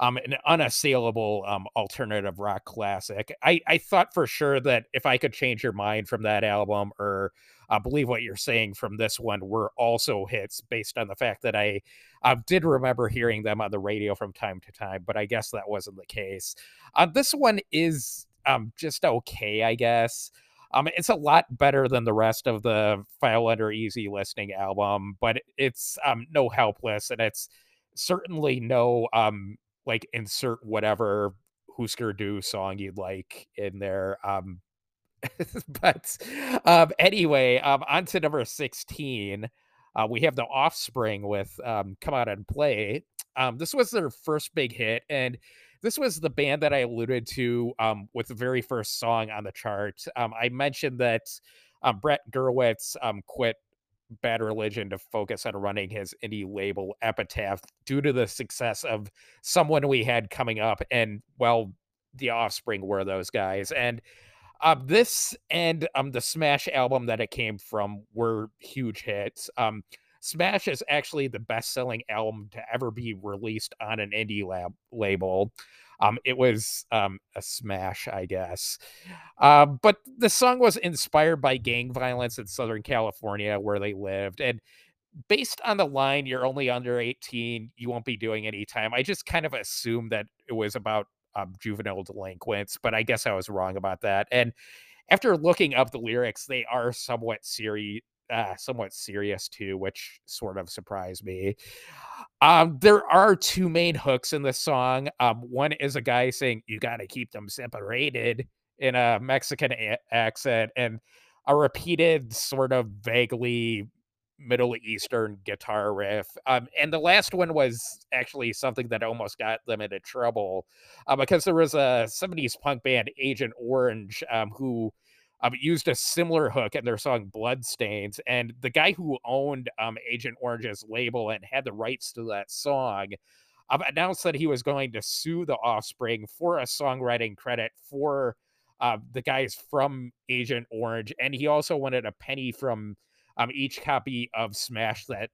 Um, an unassailable um, alternative rock classic. I, I thought for sure that If I Could Change Your Mind from that album or uh, Believe What You're Saying from this one were also hits based on the fact that I uh, did remember hearing them on the radio from time to time, but I guess that wasn't the case. Uh, this one is um, just okay, I guess. Um, it's a lot better than the rest of the File Under Easy Listening album, but it's um, no Helpless, and it's certainly no... Um, like insert whatever Husker Du song you'd like in there. Um, but um, anyway, um, on to number sixteen, uh, we have The Offspring with um, Come Out and Play. Um, this was their first big hit. And this was the band that I alluded to um, with the very first song on the chart. Um, I mentioned that um, Brett Gurewitz um, quit Bad Religion to focus on running his indie label Epitaph due to the success of someone we had coming up, and well, The Offspring were those guys. And um, this and um, the Smash album that it came from were huge hits. Um, Smash is actually the best-selling album to ever be released on an indie lab- label. Um, it was um, a smash, I guess. Uh, but the song was inspired by gang violence in Southern California, where they lived. And based on the line, "You're only under eighteen, you won't be doing any time," I just kind of assumed that it was about um, juvenile delinquents, but I guess I was wrong about that. And after looking up the lyrics, they are somewhat serious. Uh, somewhat serious too, which sort of surprised me. Um, there are two main hooks in the song. Um, one is a guy saying, "You got to keep them separated," in a Mexican a- accent, and a repeated sort of vaguely Middle Eastern guitar riff. Um, and the last one was actually something that almost got them into trouble, uh, because there was a seventies punk band, Agent Orange, um, who Um, used a similar hook in their song Bloodstains, and the guy who owned um, Agent Orange's label and had the rights to that song um, announced that he was going to sue The Offspring for a songwriting credit for uh, the guys from Agent Orange, and he also wanted a penny from um, each copy of Smash that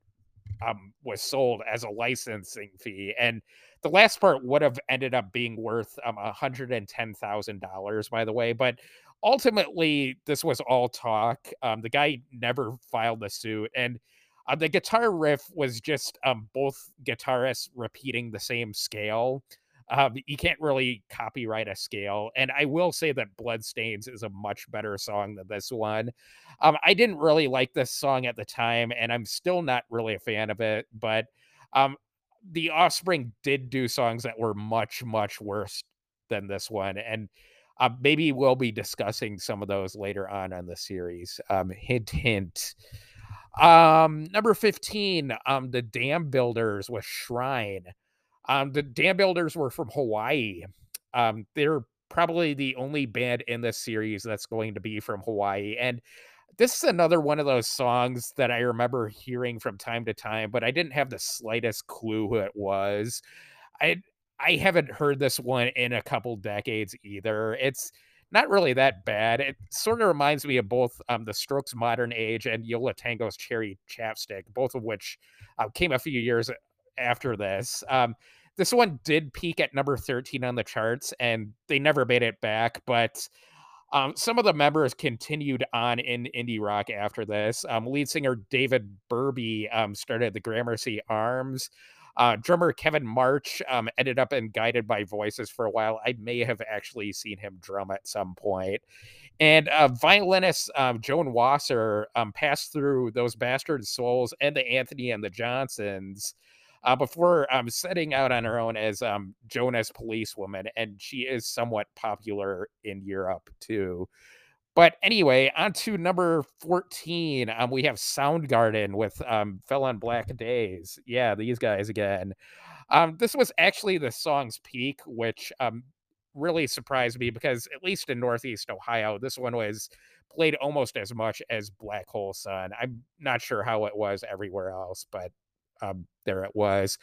um, was sold as a licensing fee. And the last part would have ended up being worth um, one hundred ten thousand dollars, by the way, but ultimately, this was all talk. Um, the guy never filed the suit, and uh, the guitar riff was just um, both guitarists repeating the same scale. Um, you can't really copyright a scale, and I will say that Bloodstains is a much better song than this one. Um, I didn't really like this song at the time, and I'm still not really a fan of it, but um, The Offspring did do songs that were much, much worse than this one, and Uh, maybe we'll be discussing some of those later on in the series. Um, hint, hint. Um, number fifteen, um, the Dam Builders with Shrine. Um, the Dam Builders were from Hawaii. Um, they're probably the only band in this series that's going to be from Hawaii. And this is another one of those songs that I remember hearing from time to time, but I didn't have the slightest clue who it was. I I haven't heard this one in a couple decades either. It's not really that bad. It sort of reminds me of both um, The Strokes' Modern Age and Yola Tango's Cherry Chapstick, both of which uh, came a few years after this. Um, this one did peak at number thirteen on the charts, and they never made it back, but um, some of the members continued on in indie rock after this. Um, lead singer David Burby um, started the Gramercy Arms. Uh, drummer Kevin March um, ended up in Guided by Voices for a while. I may have actually seen him drum at some point. And uh, violinist um, Joan Wasser um, passed through Those Bastard Souls and the Anthony and the Johnsons uh, before um, setting out on her own as um, Jonas Policewoman. And she is somewhat popular in Europe, too. But anyway, on to number fourteen, um, we have Soundgarden with um, Fell on Black Days. Yeah, these guys again. Um, this was actually the song's peak, which um, really surprised me because, at least in Northeast Ohio, this one was played almost as much as Black Hole Sun. I'm not sure how it was everywhere else, but um, there it was.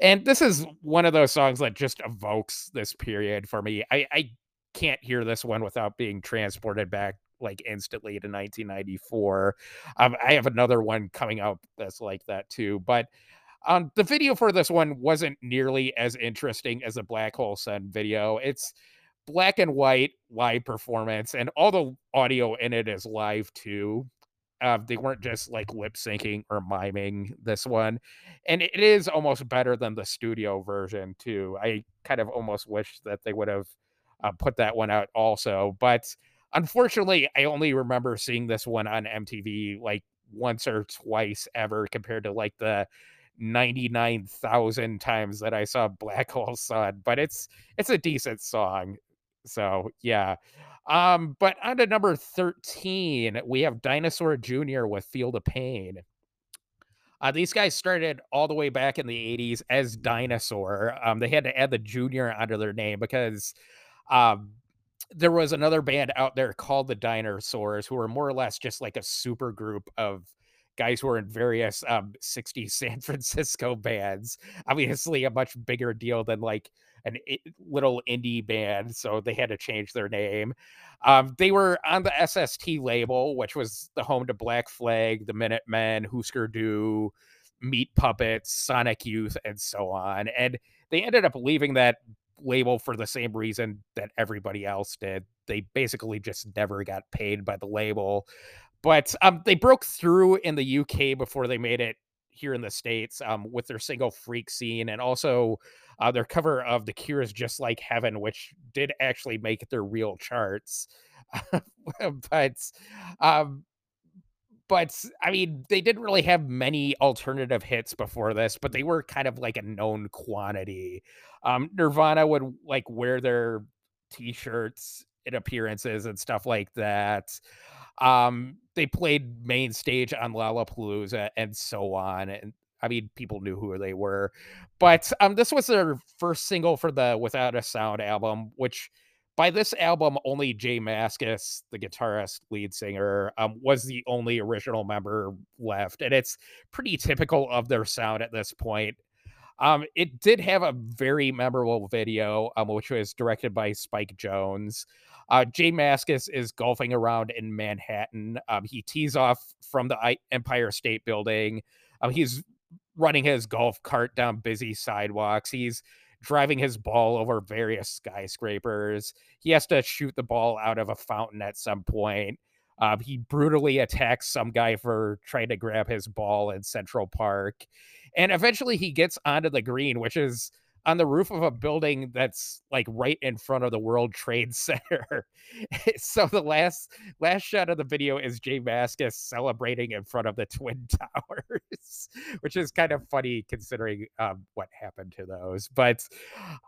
And this is one of those songs that just evokes this period for me. I, I can't hear this one without being transported back like instantly to nineteen ninety-four. Um, I have another one coming up that's like that too, but um, the video for this one wasn't nearly as interesting as the Black Hole Sun video. It's black and white live performance, and all the audio in it is live too. Uh, they weren't just like lip syncing or miming this one. And it is almost better than the studio version too. I kind of almost wish that they would have Uh, put that one out also, but unfortunately I only remember seeing this one on M T V like once or twice ever, compared to like the ninety-nine thousand times that I saw Black Hole Sun. But it's it's a decent song, so yeah. Um but on to number thirteen, we have Dinosaur Junior with Feel the Pain. Uh, these guys started all the way back in the eighties as Dinosaur. Um they had to add the Junior under their name because Um, there was another band out there called the Dinosaurs, who were more or less just like a super group of guys who are in various um, sixties San Francisco bands. Obviously a much bigger deal than like an it, little indie band, so they had to change their name. Um, they were on the S S T label, which was the home to Black Flag, The Minutemen, Husker Du, Meat Puppets, Sonic Youth, and so on. And they ended up leaving that label for the same reason that everybody else did. They basically just never got paid by the label. But um, they broke through in the U K before they made it here in the States um, with their single Freak Scene, and also uh, their cover of The Cure's Just Like Heaven, which did actually make their real charts. but, um, but I mean, they didn't really have many alternative hits before this, but they were kind of like a known quantity. Um, Nirvana would like wear their t-shirts in appearances and stuff like that. Um, they played main stage on Lollapalooza and so on. And I mean, people knew who they were, but um, this was their first single for the Without a Sound album, which by this album, only Jay Mascis, the guitarist, lead singer, um, was the only original member left. And it's pretty typical of their sound at this point. Um, it did have a very memorable video, um, which was directed by Spike Jonze. Uh, Jay Mascis is golfing around in Manhattan. Um, he tees off from the Empire State Building. Um, he's running his golf cart down busy sidewalks. He's driving his ball over various skyscrapers. He has to shoot the ball out of a fountain at some point. Um, he brutally attacks some guy for trying to grab his ball in Central Park. And eventually he gets onto the green, which is on the roof of a building that's like right in front of the World Trade Center. So the last last shot of the video is Jay Mascis celebrating in front of the Twin Towers, which is kind of funny considering um, what happened to those. But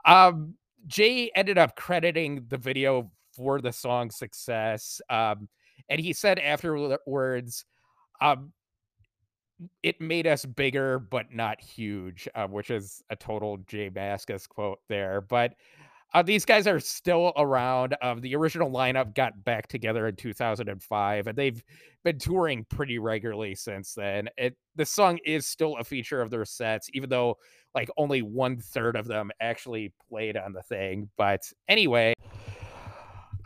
um, Jay ended up crediting the video for the song's success. Um, and he said afterwards, um, it made us bigger, but not huge, uh, which is a total Jay Mascis quote there. But uh, these guys are still around. Uh, the original lineup got back together in two thousand five, and they've been touring pretty regularly since then. It, the song is still a feature of their sets, even though like only one third of them actually played on the thing. But anyway...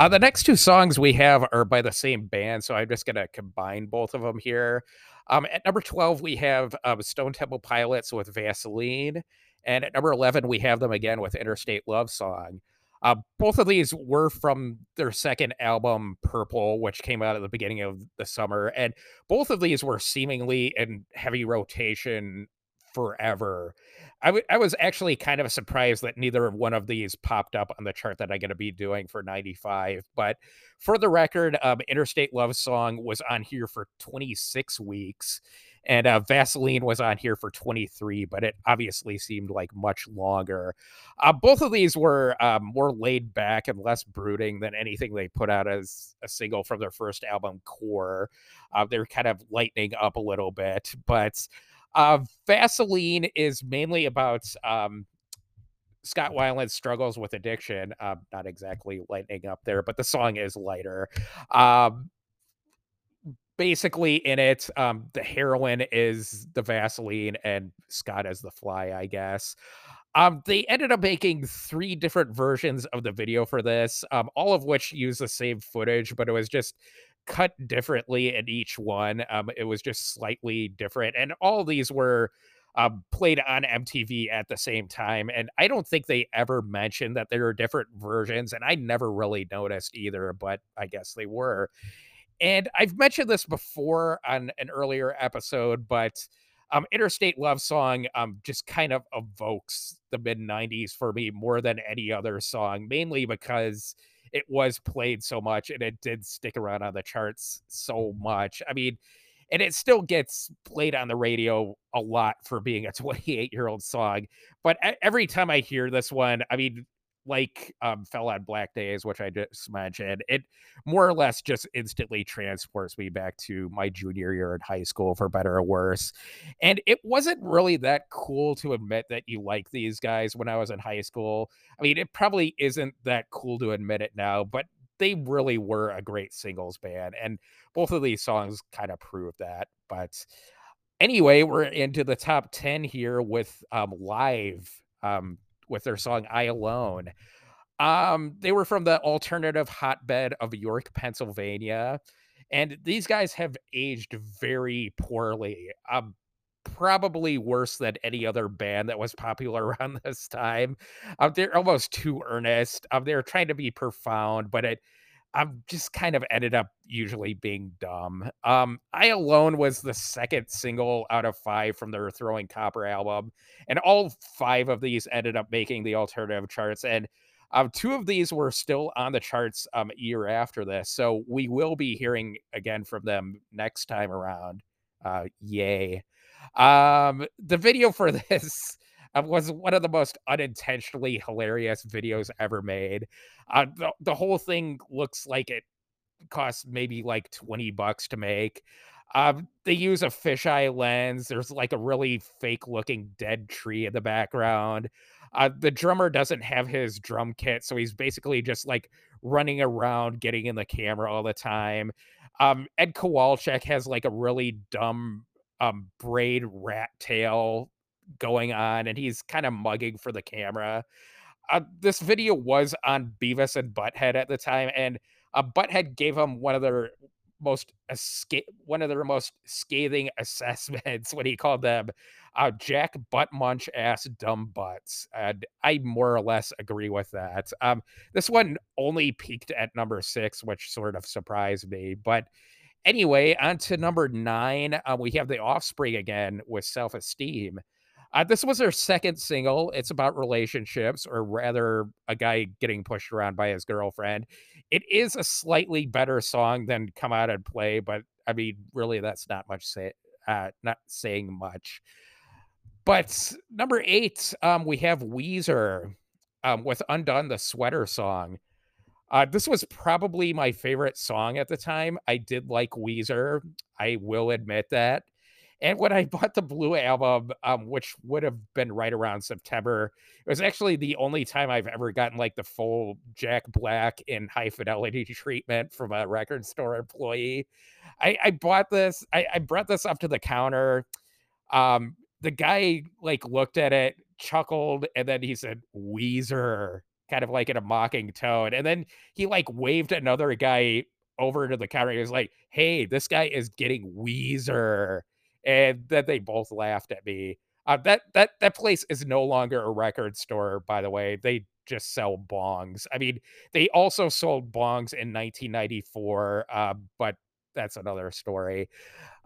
Uh, the next two songs we have are by the same band, so I'm just going to combine both of them here. Um, at number twelve, we have um, Stone Temple Pilots with Vaseline. And at number eleven, we have them again with Interstate Love Song. Uh, both of these were from their second album, Purple, which came out at the beginning of the summer. And both of these were seemingly in heavy rotation forever. I, w- I was actually kind of surprised that neither one of these popped up on the chart that I'm going to be doing for ninety-five. But for the record, um, Interstate Love Song was on here for twenty-six weeks, and uh, Vaseline was on here for twenty-three, but it obviously seemed like much longer. Uh, both of these were um, more laid back and less brooding than anything they put out as a single from their first album, Core. Uh, they're kind of lightening up a little bit, but... Uh, Vaseline is mainly about um, Scott Weiland's struggles with addiction. Uh, not exactly lightening up there, but the song is lighter. Um, basically, in it, um, the heroin is the Vaseline and Scott is the fly, I guess. Um, they ended up making three different versions of the video for this, um, all of which use the same footage, but it was just cut differently in each one. Um, it was just slightly different. And all these were um, played on M T V at the same time. And I don't think they ever mentioned that there were different versions. And I never really noticed either, but I guess they were. And I've mentioned this before on an earlier episode, but um, Interstate Love Song um, just kind of evokes the mid nineties for me more than any other song, mainly because it was played so much and it did stick around on the charts so much. I mean, and it still gets played on the radio a lot for being a twenty-eight year old song. But every time I hear this one, I mean, like um, Fell on Black Days, which I just mentioned, it more or less just instantly transports me back to my junior year in high school, for better or worse. And it wasn't really that cool to admit that you like these guys when I was in high school. I mean, it probably isn't that cool to admit it now, but they really were a great singles band, and both of these songs kind of prove that. But anyway, we're into the top ten here with um, Live, um, with their song I Alone. Um, they were from the alternative hotbed of York, Pennsylvania, and these guys have aged very poorly, um, probably worse than any other band that was popular around this time. Um, they're almost too earnest. Um, they're trying to be profound, but it um, just kind of ended up usually being dumb. Um, I Alone was the second single out of five from their Throwing Copper album, and all five of these ended up making the alternative charts, and Um, two of these were still on the charts um, a year after this, so we will be hearing again from them next time around. Uh, yay. Um, the video for this uh, was one of the most unintentionally hilarious videos ever made. Uh, the, the whole thing looks like it costs maybe like twenty bucks to make. Um, they use a fisheye lens. There's like a really fake looking dead tree in the background. Uh, the drummer doesn't have his drum kit, so he's basically just like running around, getting in the camera all the time. Um, Ed Kowalczyk has like a really dumb um, braid rat tail going on, and he's kind of mugging for the camera. Uh, this video was on Beavis and Butthead at the time, and uh, Butthead gave him one of their most esca- one of their most scathing assessments when he called them uh Jack Butt Munch ass dumb butts, and I more or less agree with that. Um this one only peaked at number six, which sort of surprised me. But anyway, on to number nine, uh, we have The Offspring again with Self-Esteem. Uh, this was their second single. It's about relationships, or rather a guy getting pushed around by his girlfriend. It is a slightly better song than Come Out and Play, but I mean, really, that's not much say, uh, not saying much. But number eight, um, we have Weezer um, with Undone, the Sweater Song. Uh, this was probably my favorite song at the time. I did like Weezer. I will admit that. And when I bought the Blue album, um, which would have been right around September, it was actually the only time I've ever gotten like the full Jack Black in high fidelity treatment from a record store employee. I, I bought this. I, I brought this up to the counter. Um, the guy like looked at it, chuckled, and then he said, "Weezer," kind of like in a mocking tone. And then he like waved another guy over to the counter. He was like, "Hey, this guy is getting Weezer." And then they both laughed at me. Uh, that that that place is no longer a record store, by the way. They just sell bongs. I mean, they also sold bongs in nineteen ninety-four, uh, but that's another story.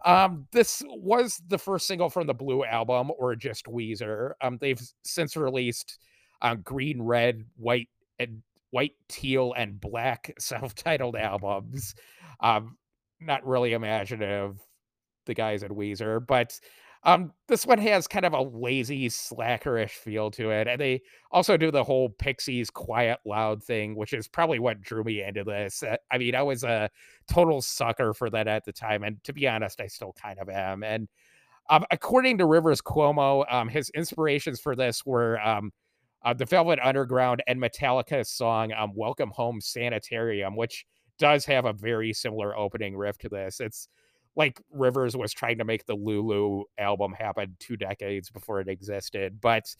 Um, this was the first single from the Blue album, or just Weezer. Um, they've since released um, Green, Red, White, and White, Teal, and Black self-titled albums. Um, not really imaginative. The guys at Weezer, but um, this one has kind of a lazy, slackerish feel to it. And they also do the whole Pixies quiet, loud thing, which is probably what drew me into this. I mean, I was a total sucker for that at the time. And to be honest, I still kind of am. And um, according to Rivers Cuomo, um, his inspirations for this were um, uh, the Velvet Underground and Metallica's song um, Welcome Home Sanitarium, which does have a very similar opening riff to this. It's like Rivers was trying to make the Lulu album happen two decades before it existed. But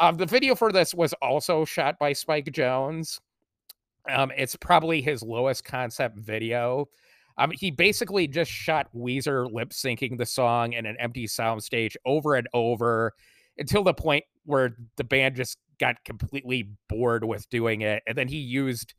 um, the video for this was also shot by Spike Jonze. Um, it's probably his lowest concept video. Um, he basically just shot Weezer lip syncing the song in an empty soundstage over and over until the point where the band just got completely bored with doing it. And then he used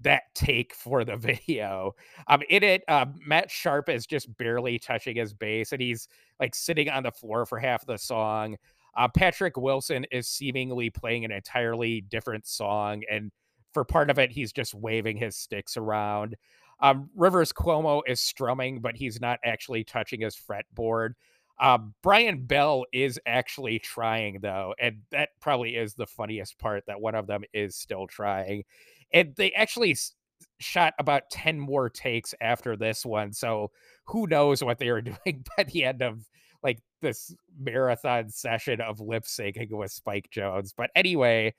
that take for the video. Um, in it, uh, Matt Sharp is just barely touching his bass, and he's like sitting on the floor for half the song. Uh, Patrick Wilson is seemingly playing an entirely different song, and for part of it, he's just waving his sticks around. Um, Rivers Cuomo is strumming, but he's not actually touching his fretboard. Uh, Brian Bell is actually trying, though, and that probably is the funniest part, that one of them is still trying. And they actually shot about ten more takes after this one, so who knows what they were doing by the end of like this marathon session of lip syncing with Spike Jonze. But anyway,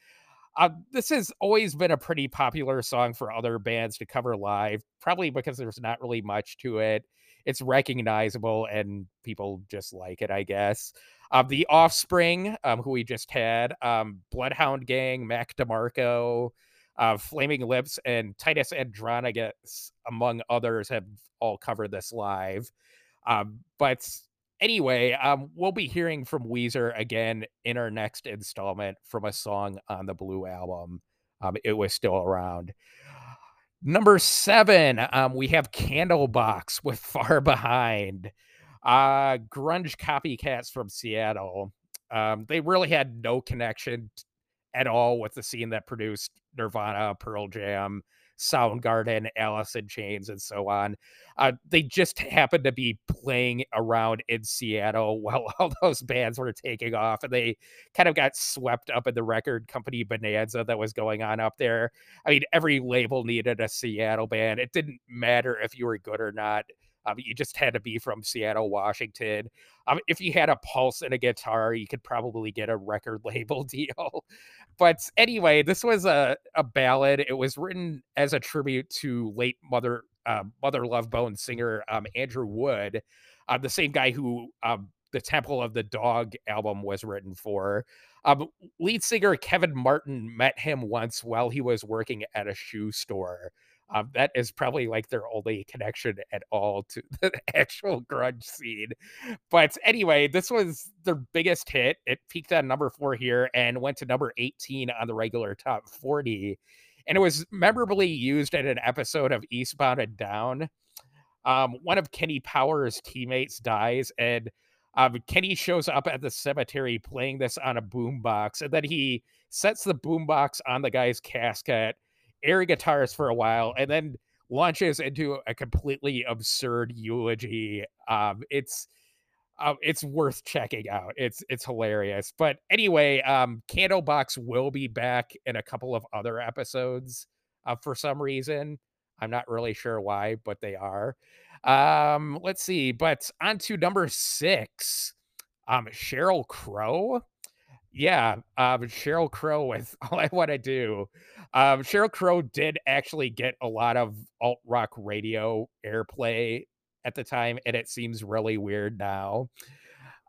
Uh, this has always been a pretty popular song for other bands to cover live, probably because there's not really much to it. It's recognizable and people just like it, I guess. Uh, the Offspring, um, who we just had, um, Bloodhound Gang, Mac DeMarco, uh, Flaming Lips, and Titus Andronicus, among others, have all covered this live. Um, but anyway, um, we'll be hearing from Weezer again in our next installment from a song on the Blue Album. Um, it was still around. Number seven, um, we have Candlebox with Far Behind. Uh, grunge copycats from Seattle. Um, they really had no connection at all with the scene that produced Nirvana, Pearl Jam, Soundgarden, Alice in Chains, and so on. Uh, they just happened to be playing around in Seattle while all those bands were taking off, and they kind of got swept up in the record company bonanza that was going on up there. I mean, every label needed a Seattle band. It didn't matter if you were good or not. Um, you just had to be from Seattle, Washington. Um, if you had a pulse and a guitar, you could probably get a record label deal. But anyway, this was a, a ballad. It was written as a tribute to late Mother uh, Mother Love Bone singer um, Andrew Wood, uh, the same guy who um, the Temple of the Dog album was written for. Um, lead singer Kevin Martin met him once while he was working at a shoe store. Um, that is probably like their only connection at all to the actual grunge scene. But anyway, this was their biggest hit. It peaked on number four here and went to number eighteen on the regular top forty. And it was memorably used in an episode of Eastbound and Down. Um, one of Kenny Powers' teammates dies, and um, Kenny shows up at the cemetery playing this on a boombox. And then he sets the boombox on the guy's casket, air guitars for a while, and then launches into a completely absurd eulogy. Um, it's um, it's worth checking out. It's it's hilarious. But anyway, um, Candlebox will be back in a couple of other episodes uh, for some reason. I'm not really sure why, but they are. Um, let's see. But on to number six, um, Sheryl Crow. Yeah, um, Sheryl Crow with All I Want to Do. Um, Sheryl Crow did actually get a lot of alt-rock radio airplay at the time, and it seems really weird now.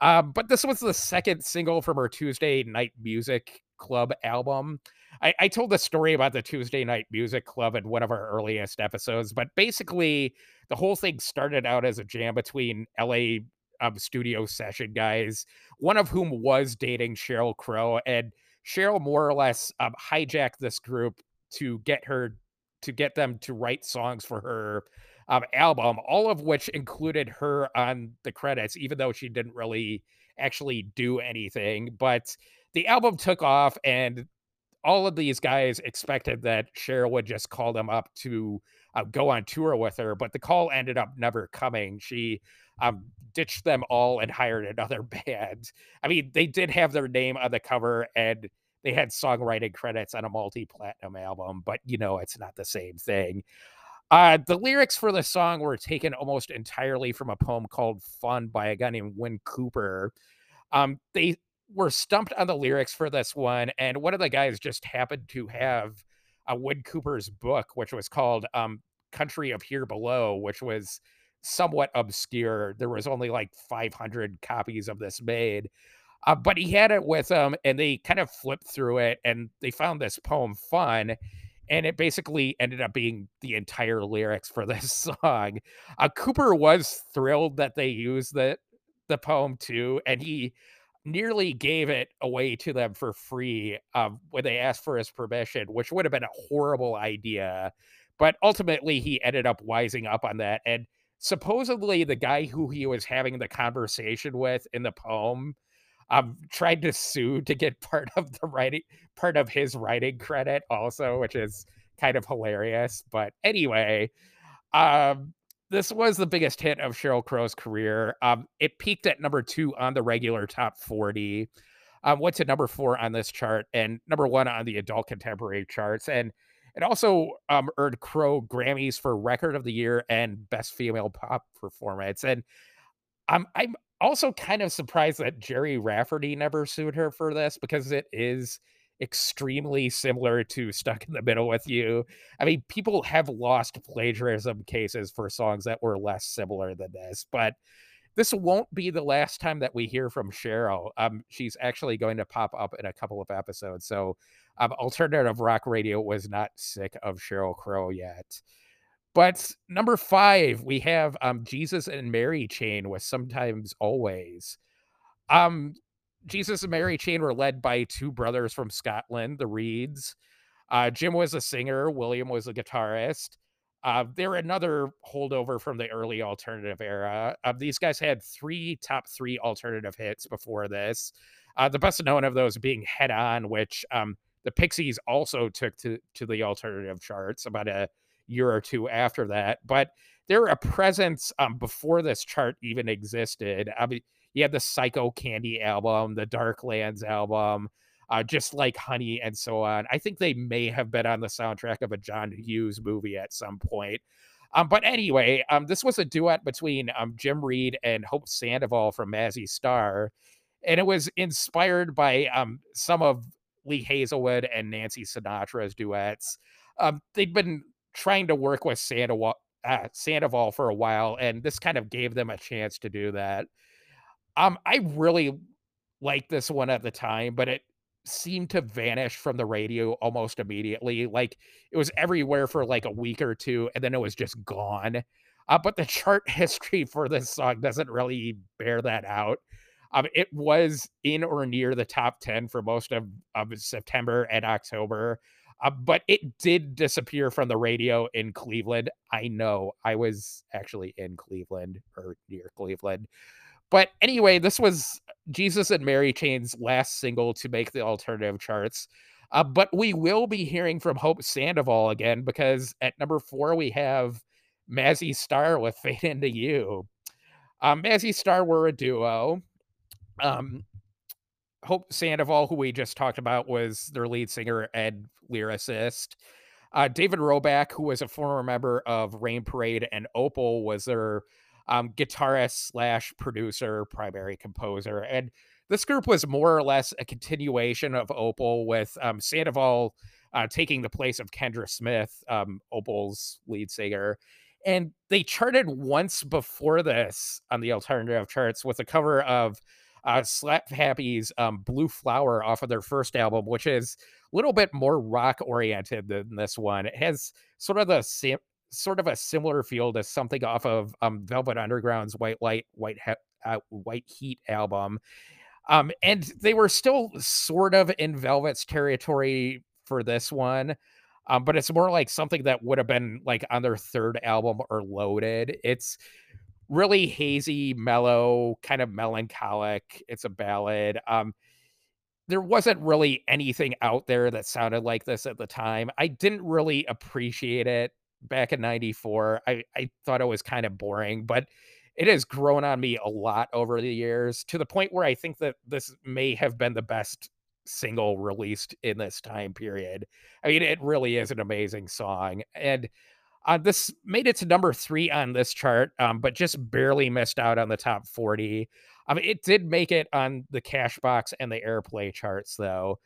Um, but this was the second single from her Tuesday Night Music Club album. I, I told the story about the Tuesday Night Music Club in one of our earliest episodes, but basically the whole thing started out as a jam between L A Um, studio session guys, one of whom was dating Sheryl Crow, and Sheryl more or less um, hijacked this group to get her to get them to write songs for her um, album, all of which included her on the credits, even though she didn't really actually do anything. But the album took off, and all of these guys expected that Sheryl would just call them up to uh, go on tour with her, but the call ended up never coming. She um, ditched them all and hired another band. I mean, they did have their name on the cover, and they had songwriting credits on a multi-platinum album, but, you know, it's not the same thing. Uh, the lyrics for the song were taken almost entirely from a poem called Fun by a guy named Win Cooper. Um, they were stumped on the lyrics for this one, and one of the guys just happened to have a Win Cooper's book, which was called um, Country of Here Below, which was somewhat obscure. There was only like five hundred copies of this made, uh, but he had it with him, and they kind of flipped through it, and they found this poem Fun, and it basically ended up being the entire lyrics for this song. Uh, Cooper was thrilled that they used the, the poem too, and he nearly gave it away to them for free um, when they asked for his permission, which would have been a horrible idea. But ultimately, he ended up wising up on that. And supposedly, the guy who he was having the conversation with in the poem um, tried to sue to get part of the writing, part of his writing credit also, which is kind of hilarious. But anyway, um, this was the biggest hit of Sheryl Crow's career. Um, it peaked at number two on the regular top forty, um, went to number four on this chart, and number one on the adult contemporary charts. And it also um, earned Crow Grammys for Record of the Year and Best Female Pop Performance. And um, I'm also kind of surprised that Jerry Rafferty never sued her for this, because it is extremely similar to Stuck in the Middle with You. I mean, people have lost plagiarism cases for songs that were less similar than this, but this won't be the last time that we hear from Cheryl. Um, she's actually going to pop up in a couple of episodes. So um, Alternative Rock Radio was not sick of Sheryl Crow yet. But number five, we have um, Jesus and Mary Chain with Sometimes Always. Um, Jesus and Mary Chain were led by two brothers from Scotland, the Reeds. Uh, Jim was a singer. William was a guitarist. Uh, they're another holdover from the early alternative era. Uh, these guys had three top three alternative hits before this. Uh, the best known of those being Head On, which um, the Pixies also took to, to the alternative charts about a year or two after that. But they were a presence um, before this chart even existed. I mean, you had the Psycho Candy album, the Darklands album, uh, Just Like Honey, and so on. I think they may have been on the soundtrack of a John Hughes movie at some point. Um, but anyway, um, this was a duet between um, Jim Reed and Hope Sandoval from Mazzy Star. And it was inspired by um, some of Lee Hazelwood and Nancy Sinatra's duets. Um, they'd been trying to work with Sandoval, uh, Sandoval for a while, and this kind of gave them a chance to do that. Um, I really liked this one at the time, but it seemed to vanish from the radio almost immediately. Like, it was everywhere for like a week or two, and then it was just gone. Uh, but the chart history for this song doesn't really bear that out. Um, it was in or near the top ten for most of, of September and October, uh, but it did disappear from the radio in Cleveland. I know, I was actually in Cleveland or near Cleveland. But anyway, this was Jesus and Mary Chain's last single to make the alternative charts. Uh, but we will be hearing from Hope Sandoval again, because at number four, we have Mazzy Star with Fade Into You. Um, Mazzy Star were a duo. Um, Hope Sandoval, who we just talked about, was their lead singer and lyricist. Uh, David Roback, who was a former member of Rain Parade and Opal, was their Um, guitarist slash producer, primary composer. And this group was more or less a continuation of Opal, with um, Sandoval uh, taking the place of Kendra Smith, um, Opal's lead singer. And they charted once before this on the alternative charts with a cover of uh, Slap Happy's um, Blue Flower off of their first album, which is a little bit more rock-oriented than this one. It has sort of the same sort of a similar feel to something off of um, Velvet Underground's White Light, White he- uh, White Heat album. Um, and they were still sort of in Velvet's territory for this one, um, but it's more like something that would have been like on their third album or Loaded. It's really hazy, mellow, kind of melancholic. It's a ballad. Um, there wasn't really anything out there that sounded like this at the time. I didn't really appreciate it back in ninety-four. I, I thought it was kind of boring, but it has grown on me a lot over the years, to the point where I think that this may have been the best single released in this time period. I mean, it really is an amazing song. And uh, this made it to number three on this chart, um, but just barely missed out on the top forty. I mean, it did make it on the Cashbox and the Airplay charts, though.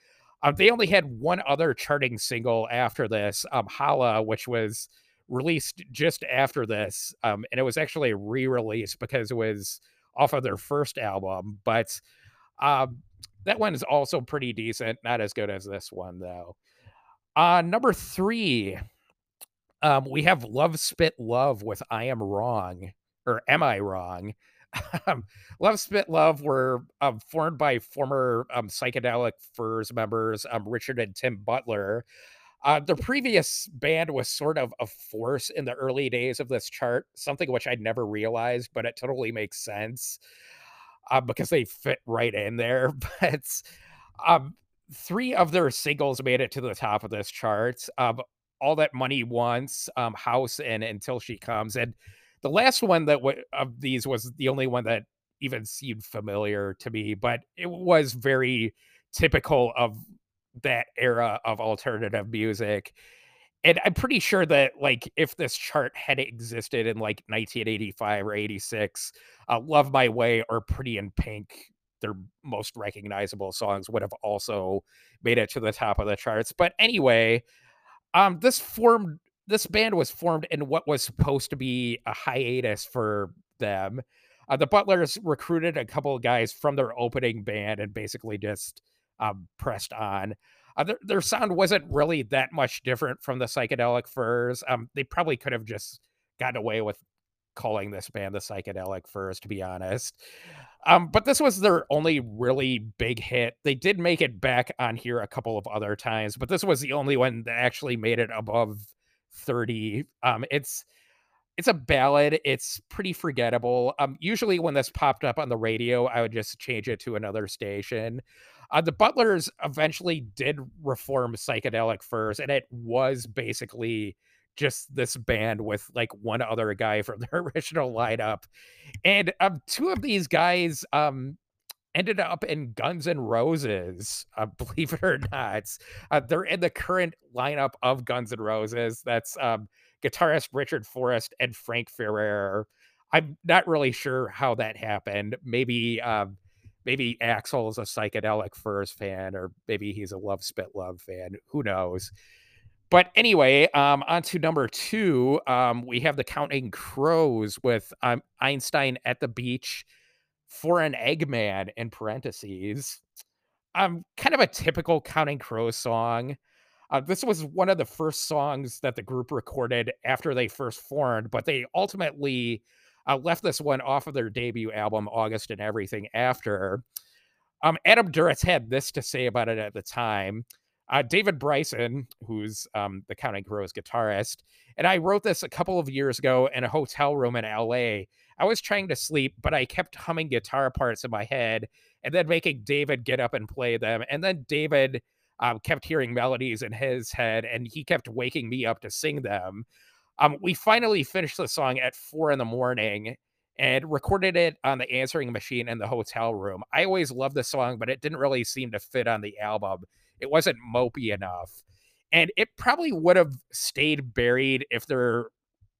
Uh, they only had one other charting single after this, um, Holla, which was released just after this. Um, and it was actually re-released because it was off of their first album. But um, that one is also pretty decent. Not as good as this one, though. Uh, number three, um, we have Love Spit Love with I Am Wrong, or Am I Wrong? Um, Love Spit Love were um, formed by former um, Psychedelic Furs members um, Richard and Tim Butler. Uh, their previous band was sort of a force in the early days of this chart, something which I'd never realized, but it totally makes sense uh, because they fit right in there. But um, three of their singles made it to the top of this chart. Um, All That Money Wants, um, House, and Until She Comes. And the last one that w- of these was the only one that even seemed familiar to me, but it was very typical of that era of alternative music. And I'm pretty sure that, like, if this chart had existed in like nineteen eighty-five or eighty-six, uh, Love My Way or Pretty in Pink their most recognizable songs would have also made it to the top of the charts. But anyway, um, this formed, this band was formed in what was supposed to be a hiatus for them. Uh, the Butlers recruited a couple of guys from their opening band and basically just um, pressed on. Uh, their, their sound wasn't really that much different from the Psychedelic Furs. Um, they probably could have just gotten away with calling this band the Psychedelic Furs, to be honest. Um, but this was their only really big hit. They did make it back on here a couple of other times, but this was the only one that actually made it above thirty. Um, it's it's a ballad. It's pretty forgettable. Um, usually when this popped up on the radio, I would just change it to another station. Uh, the Butlers eventually did reform Psychedelic Furs, and it was basically just this band with like one other guy from their original lineup. And um, two of these guys um, ended up in Guns N' Roses, uh, believe it or not. Uh, they're in the current lineup of Guns N' Roses. That's um, guitarist Richard Forrest and Frank Ferrer. I'm not really sure how that happened. Maybe... Um, Maybe Axel's a Psychedelic Furs fan, or maybe he's a Love Spit Love fan. Who knows? But anyway, um, on to number two, um, we have the Counting Crows with um, Einstein at the Beach for an Eggman in parentheses. Um, kind of a typical Counting Crows song. Uh, this was one of the first songs that the group recorded after they first formed, but they ultimately... I left this one off of their debut album, August and Everything After. Um, Adam Duritz had this to say about it at the time. Uh, David Bryson, who's um, the Counting Crows guitarist, and I wrote this a couple of years ago in a hotel room in L A. I was trying to sleep, but I kept humming guitar parts in my head and then making David get up and play them. And then David um, kept hearing melodies in his head, and he kept waking me up to sing them. Um, we finally finished the song at four in the morning and recorded it on the answering machine in the hotel room. I always loved the song, but it didn't really seem to fit on the album. It wasn't mopey enough. And it probably would have stayed buried if their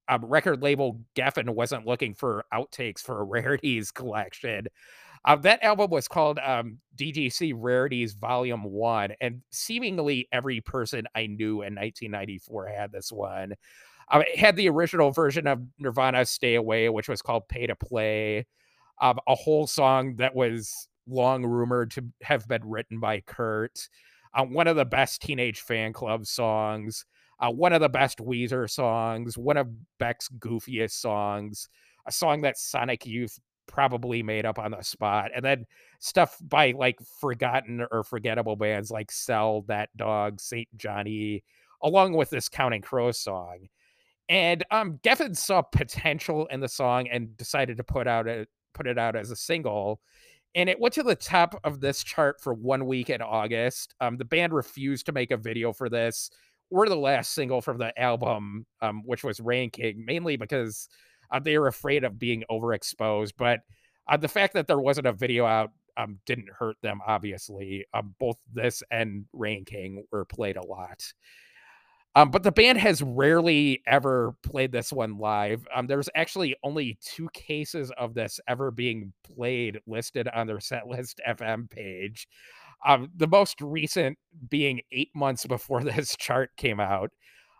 um, record label Geffen wasn't looking for outtakes for a rarities collection. Um, that album was called um, D G C Rarities Volume one. And seemingly every person I knew in nineteen ninety-four had this one. Um, it had the original version of Nirvana's Stay Away, which was called Pay to Play, um, a whole song that was long rumored to have been written by Kurt, um, one of the best Teenage Fan Club songs, uh, one of the best Weezer songs, one of Beck's goofiest songs, a song that Sonic Youth probably made up on the spot, and then stuff by like forgotten or forgettable bands like Cell, That Dog, Saint Johnny, along with this Counting Crows song. And um, Geffen saw potential in the song and decided to put out a, put it out as a single. And it went to the top of this chart for one week in August. Um, the band refused to make a video for this or the last single from the album, um, which was Rain King, mainly because uh, they were afraid of being overexposed. But uh, the fact that there wasn't a video out um, didn't hurt them, obviously. Um, both this and Rain King were played a lot. Um, but the band has rarely ever played this one live. Um, there's actually only two cases of this ever being played listed on their Setlist F M page. Um, the most recent being eight months before this chart came out.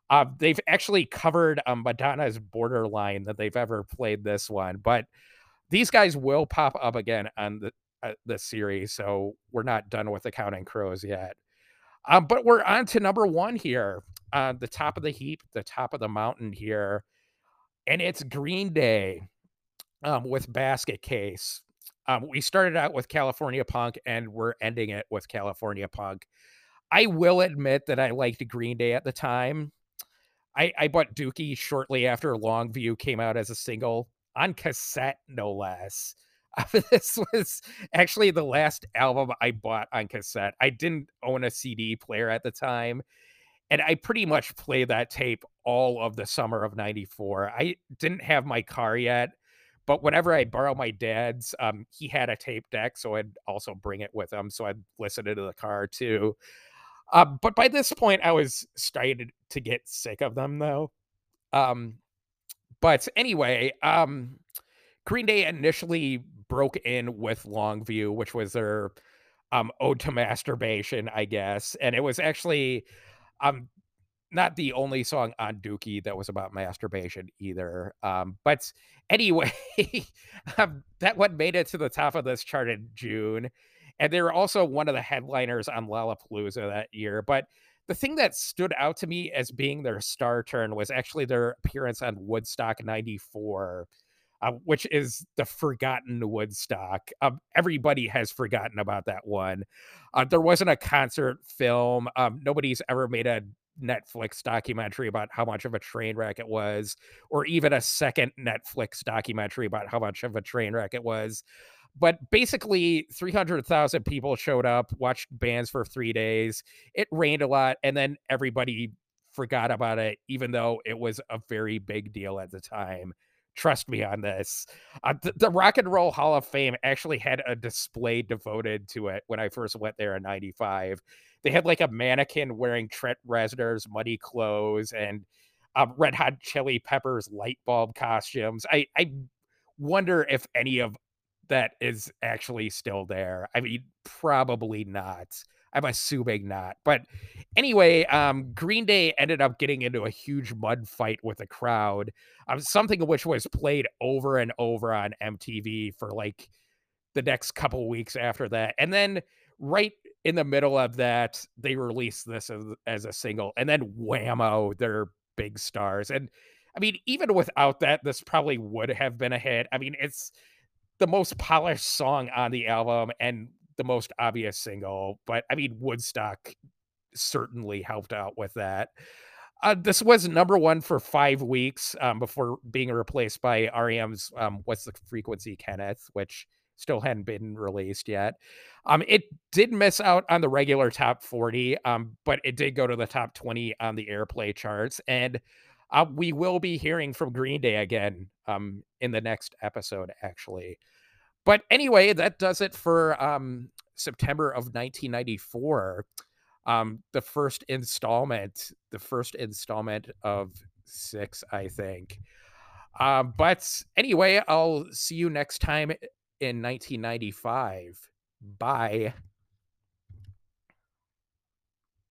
Uh, they've actually covered um, Madonna's Borderline that they've ever played this one. But these guys will pop up again on the, uh, the series, so we're not done with the Counting Crows yet. Um, but we're on to number one here, uh, the top of the heap, the top of the mountain here, and it's Green Day um, with Basket Case. Um, we started out with California Punk, and we're ending it with California Punk. I will admit that I liked Green Day at the time. I, I bought Dookie shortly after Longview came out as a single, on cassette, no less. This was actually the last album I bought on cassette. I didn't own a C D player at the time, and I pretty much played that tape all of the summer of ninety-four. I didn't have my car yet, but whenever I borrowed my dad's, um, he had a tape deck, so I'd also bring it with him, so I'd listen to the car, too. Uh, but by this point, I was starting to get sick of them, though. Um, but anyway, um, Green Day initially broke in with Longview, which was their um, ode to masturbation, I guess. And it was actually um, not the only song on Dookie that was about masturbation either. Um, but anyway, um, that one made it to the top of this chart in June. And they were also one of the headliners on Lollapalooza that year. But the thing that stood out to me as being their star turn was actually their appearance on Woodstock ninety-four, uh, which is the forgotten Woodstock. Um, everybody has forgotten about that one. Uh, there wasn't a concert film. Um, nobody's ever made a Netflix documentary about how much of a train wreck it was, or even a second Netflix documentary about how much of a train wreck it was. But basically, three hundred thousand people showed up, watched bands for three days. It rained a lot, and then everybody forgot about it, even though it was a very big deal at the time. Trust me on this. Uh, th- the Rock and Roll Hall of Fame actually had a display devoted to it when I first went there in ninety-five. They had like a mannequin wearing Trent Reznor's muddy clothes and um, Red Hot Chili Peppers light bulb costumes. I, I wonder if any of that is actually still there. I mean, probably not. I'm assuming not. But anyway, um, Green Day ended up getting into a huge mud fight with the crowd, um, something which was played over and over on M T V for like the next couple weeks after that. And then right in the middle of that, they released this as, as a single. And then whammo, they're big stars. And I mean, even without that, this probably would have been a hit. I mean, it's the most polished song on the album and the most obvious single, but I mean, Woodstock certainly helped out with that. Uh, this was number one for five weeks um, before being replaced by R E M's um, What's the Frequency, Kenneth, which still hadn't been released yet. Um, it did miss out on the regular top forty, um, but it did go to the top twenty on the airplay charts. And Uh, we will be hearing from Green Day again um, in the next episode, actually. But anyway, that does it for um, September of nineteen ninety-four. Um, the first installment, the first installment of six, I think. Um, but anyway, I'll see you next time in nineteen ninety-five. Bye.